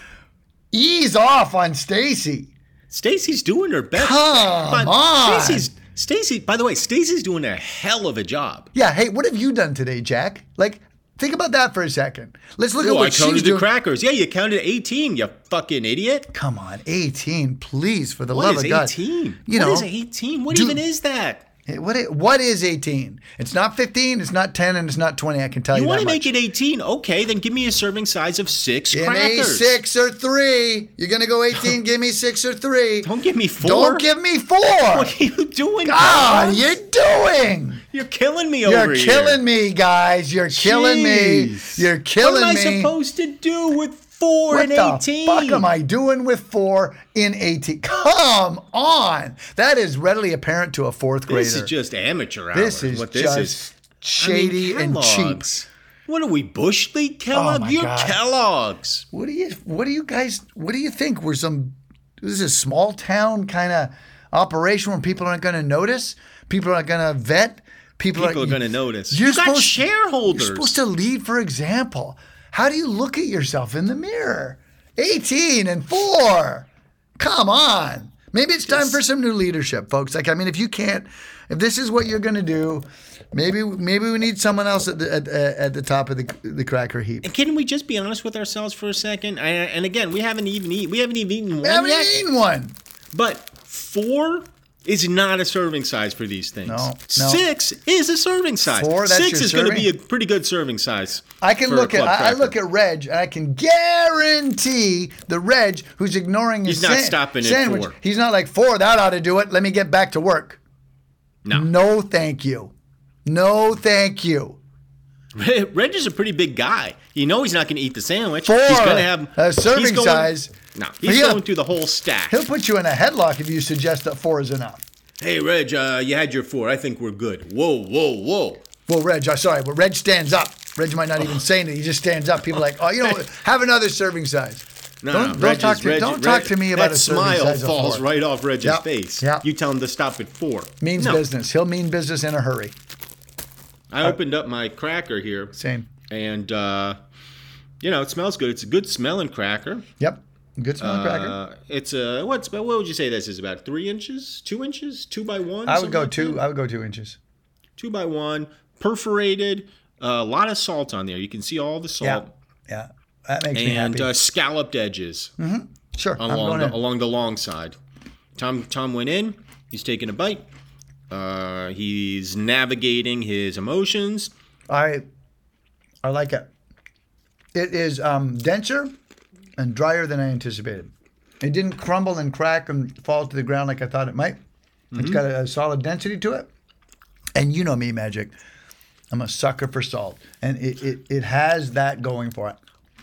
Ease off on Stacy. Stacy's doing her best. Come on. Stacy's, Stacy, by the way, Stacy's doing a hell of a job. Yeah, hey, what have you done today, Jack? Like, think about that for a second. Let's look Ooh, at what I she's doing. I counted the crackers. Yeah, you counted eighteen, you fucking idiot. Come on, eighteen, please, for the what love of God. What is eighteen? You know, what is eighteen? What do, even is that? What is, what is eighteen? It's not fifteen, it's not ten, and it's not twenty, I can tell you, you that much. You want to make it eighteen? Okay, then give me a serving size of six give crackers. Give me six or three. You're going to go eighteen, give me six or three. Don't give me four. Don't give me four. What are you doing, God, guys? What are you doing? You're killing me over You're here. You're killing me, guys. You're Jeez. killing me. You're killing me. What am I me. supposed to do with four what and eighteen? What the fuck am I doing with four in eighteen? Come on. That is readily apparent to a fourth grader. This is just amateur hour. This is what this just is. shady I mean, and cheap. What are we, Bush League Kellogg? Oh You're God. Kellogg's. What do you What do you guys, what do you think? We're some, this is a small town kind of operation where people aren't going to notice? People aren't going to vet? People, people are, are going to notice. You're you got supposed, shareholders. You're supposed to lead, for example. How do you look at yourself in the mirror? eighteen and four. Come on. Maybe it's Just, time for some new leadership, folks. Like, I mean, if you can't, if this is what you're going to do, maybe maybe we need someone else at the at, at the top of the the cracker heap. And can we just be honest with ourselves for a second? I, and again, we haven't even eaten. We haven't even eaten one. We haven't yet. eaten one. But four. Is not a serving size for these things. No, no. Six is a serving size. Four, that's Six your is going to be a pretty good serving size. I can look at I, I look at Reg, and I can guarantee the Reg who's ignoring his sandwich. He's not san- stopping sandwich, at four. He's not like four. That ought to do it. Let me get back to work. No, no, thank you. No, thank you. Reg is a pretty big guy. You know he's not going to eat the sandwich. Four, he's going to have a serving going, size. No, he's he'll, going through the whole stack. He'll put you in a headlock if you suggest that four is enough. Hey, Reg, uh, you had your four. I think we're good. Whoa, whoa, whoa. Well, Reg, I'm sorry, but Reg stands up. Reg might not even say anything. He just stands up. People are like, oh, you know, have another serving size. No, don't, no, don't, talk, to, Reg, don't Reg, talk to me about a serving size. That smile falls right off Reg's yep, face. Yep. You tell him to stop at four. Means no. business. He'll mean business in a hurry. I opened up my cracker here. Same. And, uh, you know, it smells good. It's a good smelling cracker. Yep. Good smelling uh, cracker. It's a, what's, what would you say this is about? Three inches? Two inches? Two by one? I would go like two. That? I would go two inches. Two by one. Perforated. A lot of salt on there. You can see all the salt. Yeah. Yeah. That makes and, me happy. And uh, scalloped edges. Mm-hmm. Sure. Along the, along the long side. Tom, Tom went in. He's taking a bite. Uh, he's navigating his emotions. I, I like it. It is um, denser and drier than I anticipated. It didn't crumble and crack and fall to the ground like I thought it might. Mm-hmm. It's got a, a solid density to it. And you know me, Magic. I'm a sucker for salt, and it it, it has that going for it.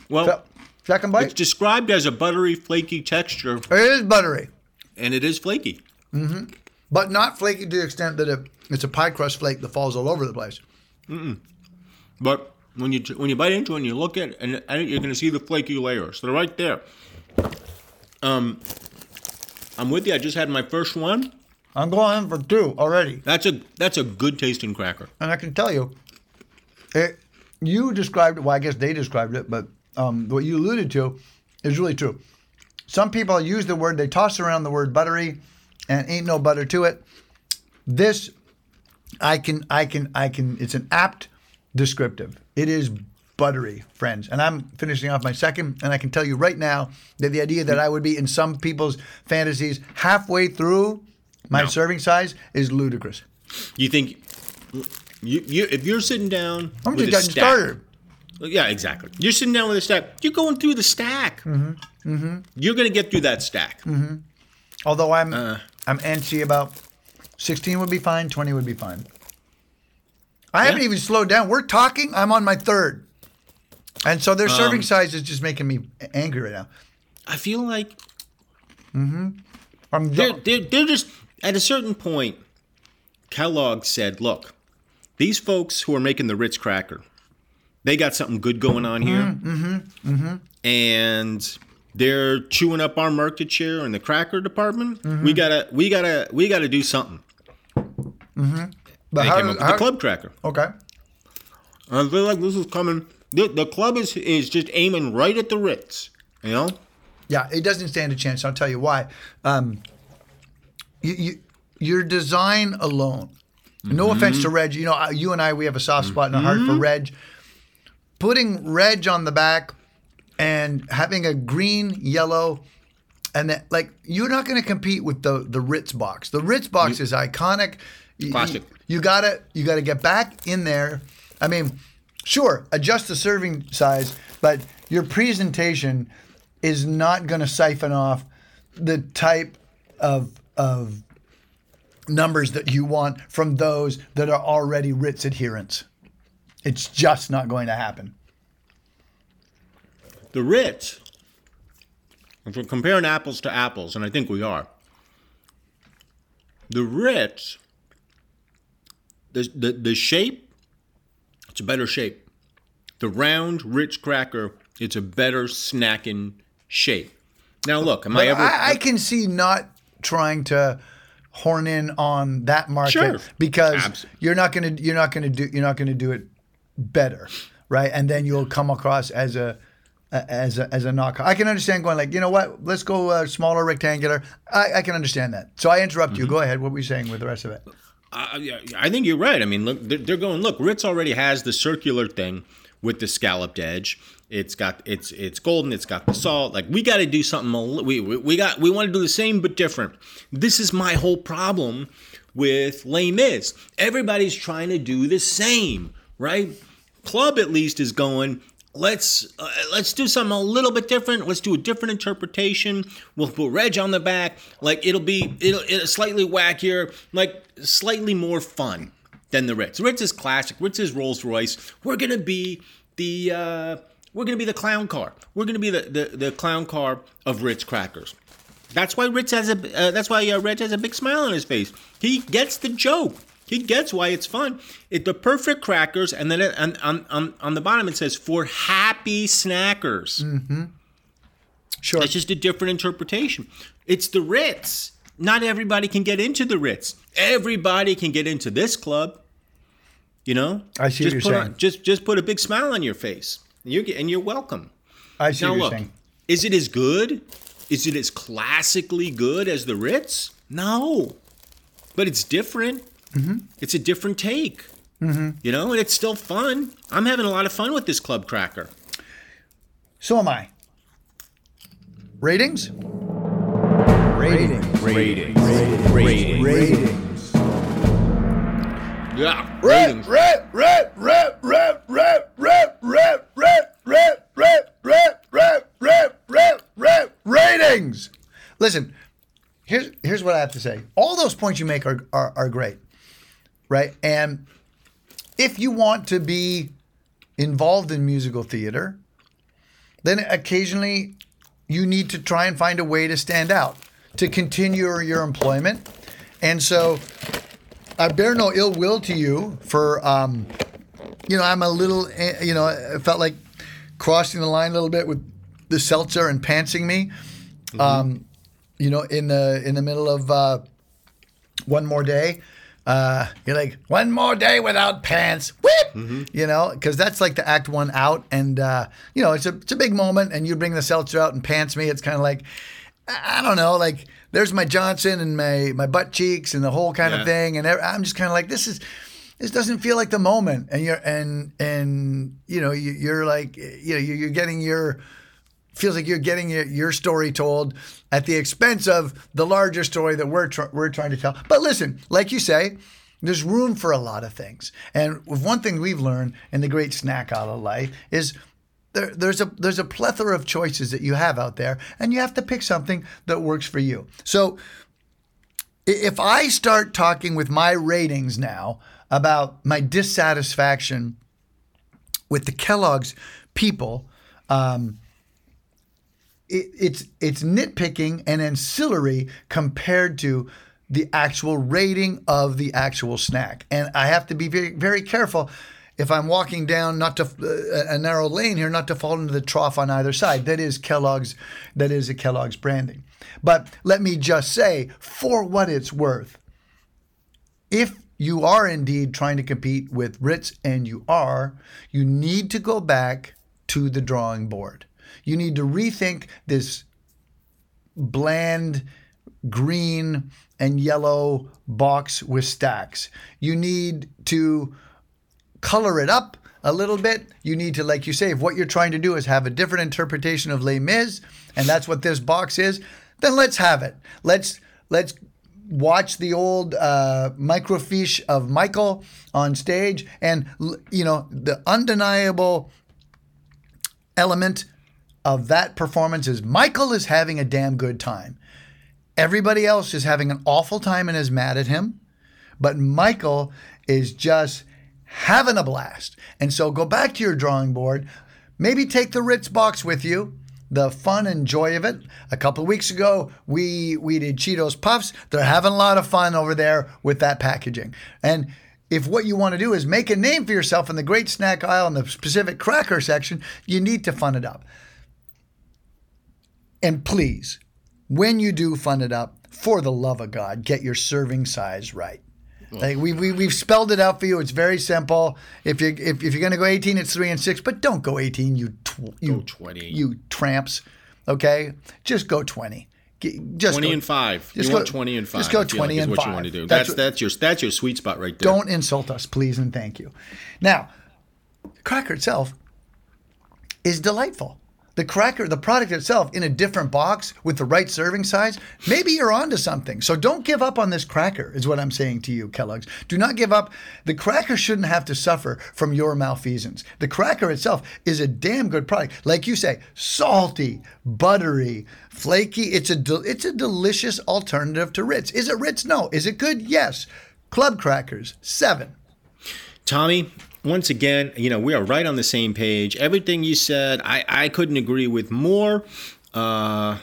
Well, so, second bite. It's described as a buttery, flaky texture. It is buttery, and it is flaky. Mm-hmm. But not flaky to the extent that it, it's a pie crust flake that falls all over the place. Mm-mm. But when you when you bite into it and you look at it, and, and you're going to see the flaky layers. They're right there. Um, I'm with you. I just had my first one. I'm going for two already. That's a that's a good tasting cracker. And I can tell you, it, you described it. Well, I guess they described it, but um, what you alluded to is really true. Some people use the word, they toss around the word buttery, and ain't no butter to it. This, I can, I can, I can. It's an apt descriptive. It is buttery, friends. And I'm finishing off my second, and I can tell you right now that the idea that I would be in some people's fantasies halfway through my no. serving size is ludicrous. You think, you, you if you're sitting down I'm with just a stack. Started. Yeah, exactly. You're sitting down with a stack. You're going through the stack. Mm-hmm. Mm-hmm. You're going to get through that stack. Mm-hmm. Although I'm uh, I'm antsy about sixteen would be fine, twenty would be fine. I yeah. haven't even slowed down. We're talking. I'm on my third. And so their serving um, size is just making me angry right now. I feel like mm-hmm. I'm they're, they're, they're just, at a certain point, Kellogg said, look, these folks who are making the Ritz cracker, they got something good going on here. Mm-hmm. Mm-hmm. And they're chewing up our market share in the cracker department. Mm-hmm. We gotta, we gotta, we gotta do something. Mm-hmm. But they how came does, up with how, the club cracker. Okay. I feel like this is coming. The, the club is is just aiming right at the Ritz. You know. Yeah, it doesn't stand a chance. I'll tell you why. Um, you, you your design alone. No mm-hmm. offense to Reg. You know, you and I, we have a soft spot mm-hmm. and a heart for Reg. Putting Reg on the back. And having a green, yellow, and that, like, you're not going to compete with the, the Ritz box. The Ritz box you, is iconic. Classic. You, you gotta you gotta get back in there. I mean, sure, adjust the serving size, but your presentation is not going to siphon off the type of of numbers that you want from those that are already Ritz adherents. It's just not going to happen. The Ritz, if we're comparing apples to apples, and I think we are, the Ritz, the, the, the shape, it's a better shape. The round Ritz cracker, it's a better snacking shape. Now, look, am but I ever... I, I can see not trying to horn in on that market sure. because Absolutely. you're not going to you're not going to do you're not going to do it better, right? And then you'll come across as a Uh, as a, as a knockout. I can understand going like, you know what, let's go uh, smaller, rectangular. I, I can understand that. So I interrupt mm-hmm. you. Go ahead. What were you saying with the rest of it? Uh, yeah, I think you're right. I mean, look, they're, they're going, look, Ritz already has the circular thing with the scalloped edge. It's got, it's it's golden. It's got the salt. Like, we got to do something. We, we, we got, we want to do the same but different. This is my whole problem with Les Mis. Everybody's trying to do the same, right? Club at least is going... Let's uh, let's do something a little bit different. Let's do a different interpretation. We'll put Reg on the back. Like, it'll be it'll, it'll slightly wackier, like slightly more fun than the Ritz. Ritz is classic. Ritz is Rolls Royce. We're gonna be the uh, we're gonna be the clown car. We're gonna be the, the, the clown car of Ritz crackers. That's why Ritz has a uh, that's why uh, Reg has a big smile on his face. He gets the joke. He gets why it's fun. It, the perfect crackers, and then it, on, on on the bottom it says, for happy snackers. Mm-hmm. Sure. It's just a different interpretation. It's the Ritz. Not everybody can get into the Ritz. Everybody can get into this club. You know? I see just what you're saying. On, just, just put a big smile on your face, and you're, and you're welcome. I see now, what you're look, saying. Is it as good? Is it as classically good as the Ritz? No. But it's different. Mm-hmm. It's a different take, mm-hmm. you know, and it's still fun. I'm having a lot of fun with this club cracker. So am I. Ratings? Ratings. Ratings. Ratings. Ratings. Ratings. Ratings. Yeah. Ratings. Rap, rap, rap, rap, rap, rap, rap, rap, rap, rap, rap, rap, rap, rap, rap, ratings. Listen, here's here's what I have to say. All those points you make are are, are great. Right, and if you want to be involved in musical theater, then occasionally you need to try and find a way to stand out, to continue your employment. And so I bear no ill will to you for, um, you know, I'm a little, you know, I felt like crossing the line a little bit with the seltzer and pantsing me, mm-hmm. um, you know, in the in the middle of uh, one more day. Uh, you're like, one more day without pants, whip, mm-hmm. you know, because that's like the act one out. And, uh, you know, it's a it's a big moment and you bring the seltzer out and pants me. It's kind of like, I don't know, like there's my Johnson and my, my butt cheeks and the whole kind yeah. of thing. And I'm just kind of like, this is, this doesn't feel like the moment. And you're, and, and, you know, you, you're like, you know, you're getting your, feels like you're getting your, your story told at the expense of the larger story that we're tr- we're trying to tell. But listen, like you say, there's room for a lot of things. And one thing we've learned in the great snack aisle of life is there, there's a there's a plethora of choices that you have out there, and you have to pick something that works for you. So if I start talking with my ratings now about my dissatisfaction with the Kellogg's people, um, It, it's it's nitpicking and ancillary compared to the actual rating of the actual snack. And I have to be very, very careful if I'm walking down not to uh, a narrow lane here, not to fall into the trough on either side. That is Kellogg's, that is a Kellogg's branding. But let me just say, for what it's worth, if you are indeed trying to compete with Ritz, and you are, you need to go back to the drawing board. You need to rethink this bland green and yellow box with stacks. You need to color it up a little bit. You need to, like you say, if what you're trying to do is have a different interpretation of Les Mis, and that's what this box is, then let's have it. Let's let's watch the old uh, microfiche of Michael on stage, and, you know, the undeniable element of that performance is Michael is having a damn good time. Everybody else is having an awful time and is mad at him, but Michael is just having a blast. And so go back to your drawing board, maybe take the Ritz box with you, the fun and joy of it. A couple of weeks ago, we, we did Cheetos Puffs. They're having a lot of fun over there with that packaging. And if what you want to do is make a name for yourself in the great snack aisle in the specific cracker section, you need to fun it up. And please, when you do fund it up, for the love of God, get your serving size right. Like we, we, we've spelled it out for you. It's very simple. If you're, if, if you're going to go eighteen, it's three and six, but don't go eighteen, you tw- you go twenty. You tramps, okay? Just go twenty. Just twenty go, and five. Just you go, want twenty and five. Just go twenty like and what five. You want to do. That's, that's, what, that's, your, that's your sweet spot right there. Don't insult us, please, and thank you. Now, cracker itself is delightful. The cracker, the product itself, in a different box with the right serving size, maybe you're onto something. So don't give up on this cracker, is what I'm saying to you, Kellogg's. Do not give up. The cracker shouldn't have to suffer from your malfeasance. The cracker itself is a damn good product. Like you say, salty, buttery, flaky. It's a de- it's a delicious alternative to Ritz. Is it Ritz? No. Is it good? Yes. Club Crackers, seven. Tommy, once again, you know, we are right on the same page. Everything you said, I, I couldn't agree with more. Uh,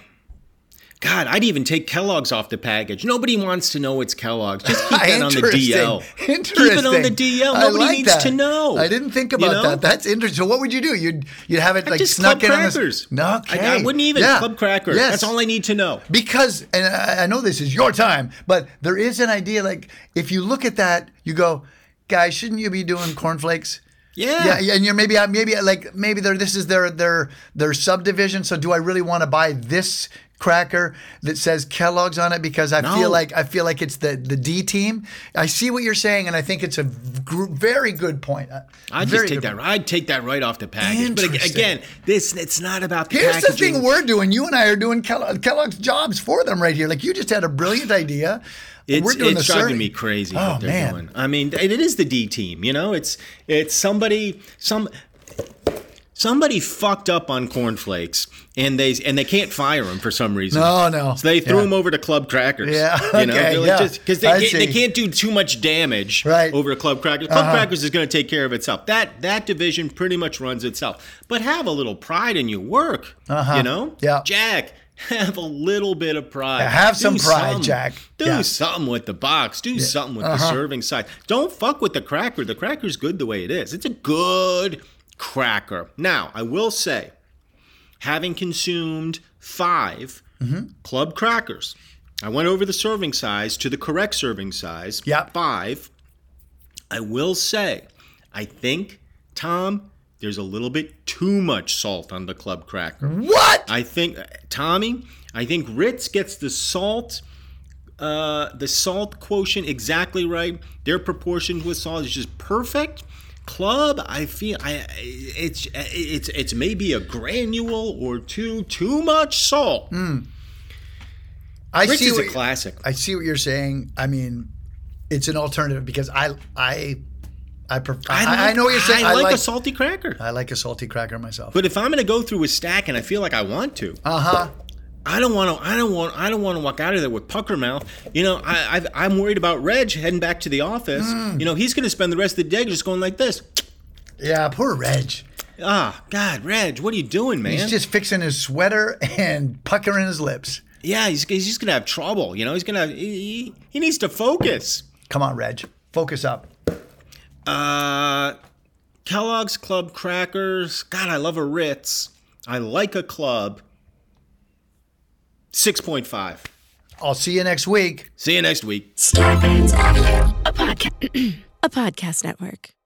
God, I'd even take Kellogg's off the package. Nobody wants to know it's Kellogg's. Just keep it on the D L. Interesting. Keep it on the D L. Nobody like needs that. to know. I didn't think about you know? that. That's interesting. So what would you do? You'd you'd have it like just snuck Club in Crackers. On the... Okay. I, I wouldn't even. Yeah. Club Crackers. Yes. That's all I need to know. Because, and I, I know this is your time, but there is an idea, like, if you look at that, you go... Guys, shouldn't you be doing cornflakes? Yeah, yeah, and you're maybe, maybe like maybe they're this is their their their subdivision. So do I really want to buy this cracker that says Kellogg's on it because I no. feel like I feel like it's the, the D team? I see what you're saying, and I think it's a gr- very good point. Uh, I'd just take that. Point. I'd take that right off the package. But again, this it's not about the Here's packaging. The thing we're doing. You and I are doing Kellogg, Kellogg's jobs for them right here. Like you just had a brilliant idea. It's, it's driving me crazy oh, what they're man. doing. I mean, it, it is the D team, you know. It's it's somebody, some somebody fucked up on cornflakes, and they and they can't fire him for some reason. No, no. So they threw yeah. him over to Club Crackers. Yeah, okay, you know, they're like, yeah. just, 'cause they, they can't do too much damage right. over to Club Crackers. Club uh-huh. Crackers is going to take care of itself. That that division pretty much runs itself. But have a little pride in your work. Uh-huh. You know, yeah. Jack. Have a little bit of pride. Yeah, have do some pride, some, Jack. Do yeah. something with the box. Do yeah. something with uh-huh. the serving size. Don't fuck with the cracker. The cracker's good the way it is. It's a good cracker. Now, I will say, having consumed five mm-hmm. Club Crackers, I went over the serving size to the correct serving size, yep. five. I will say, I think, Tom... there's a little bit too much salt on the Club Cracker. What? I think, Tommy, I think Ritz gets the salt, uh, the salt quotient exactly right. Their proportion with salt is just perfect. Club, I feel, I it's it's it's maybe a granule or two too much salt. Mm. I Ritz see is what, a classic. I see what you're saying. I mean, it's an alternative because I I. I, prefer, I, like, I know what you're saying. I, I like, like a salty cracker. I like a salty cracker myself. But if I'm going to go through a stack and I feel like I want to, uh huh, I don't want to. I don't want. I don't want to walk out of there with pucker mouth. You know, I, I've, I'm worried about Reg heading back to the office. Mm. You know, he's going to spend the rest of the day just going like this. Yeah, poor Reg. Ah, oh, God, Reg, what are you doing, man? He's just fixing his sweater and puckering his lips. Yeah, he's he's just going to have trouble. You know, he's going to. He, he needs to focus. Come on, Reg, focus up. Uh, Kellogg's Club Crackers. God, I love a Ritz. I like a club. six point five. I'll see you next week. See you next week. Starbane's Audio, a podcast, a podcast network.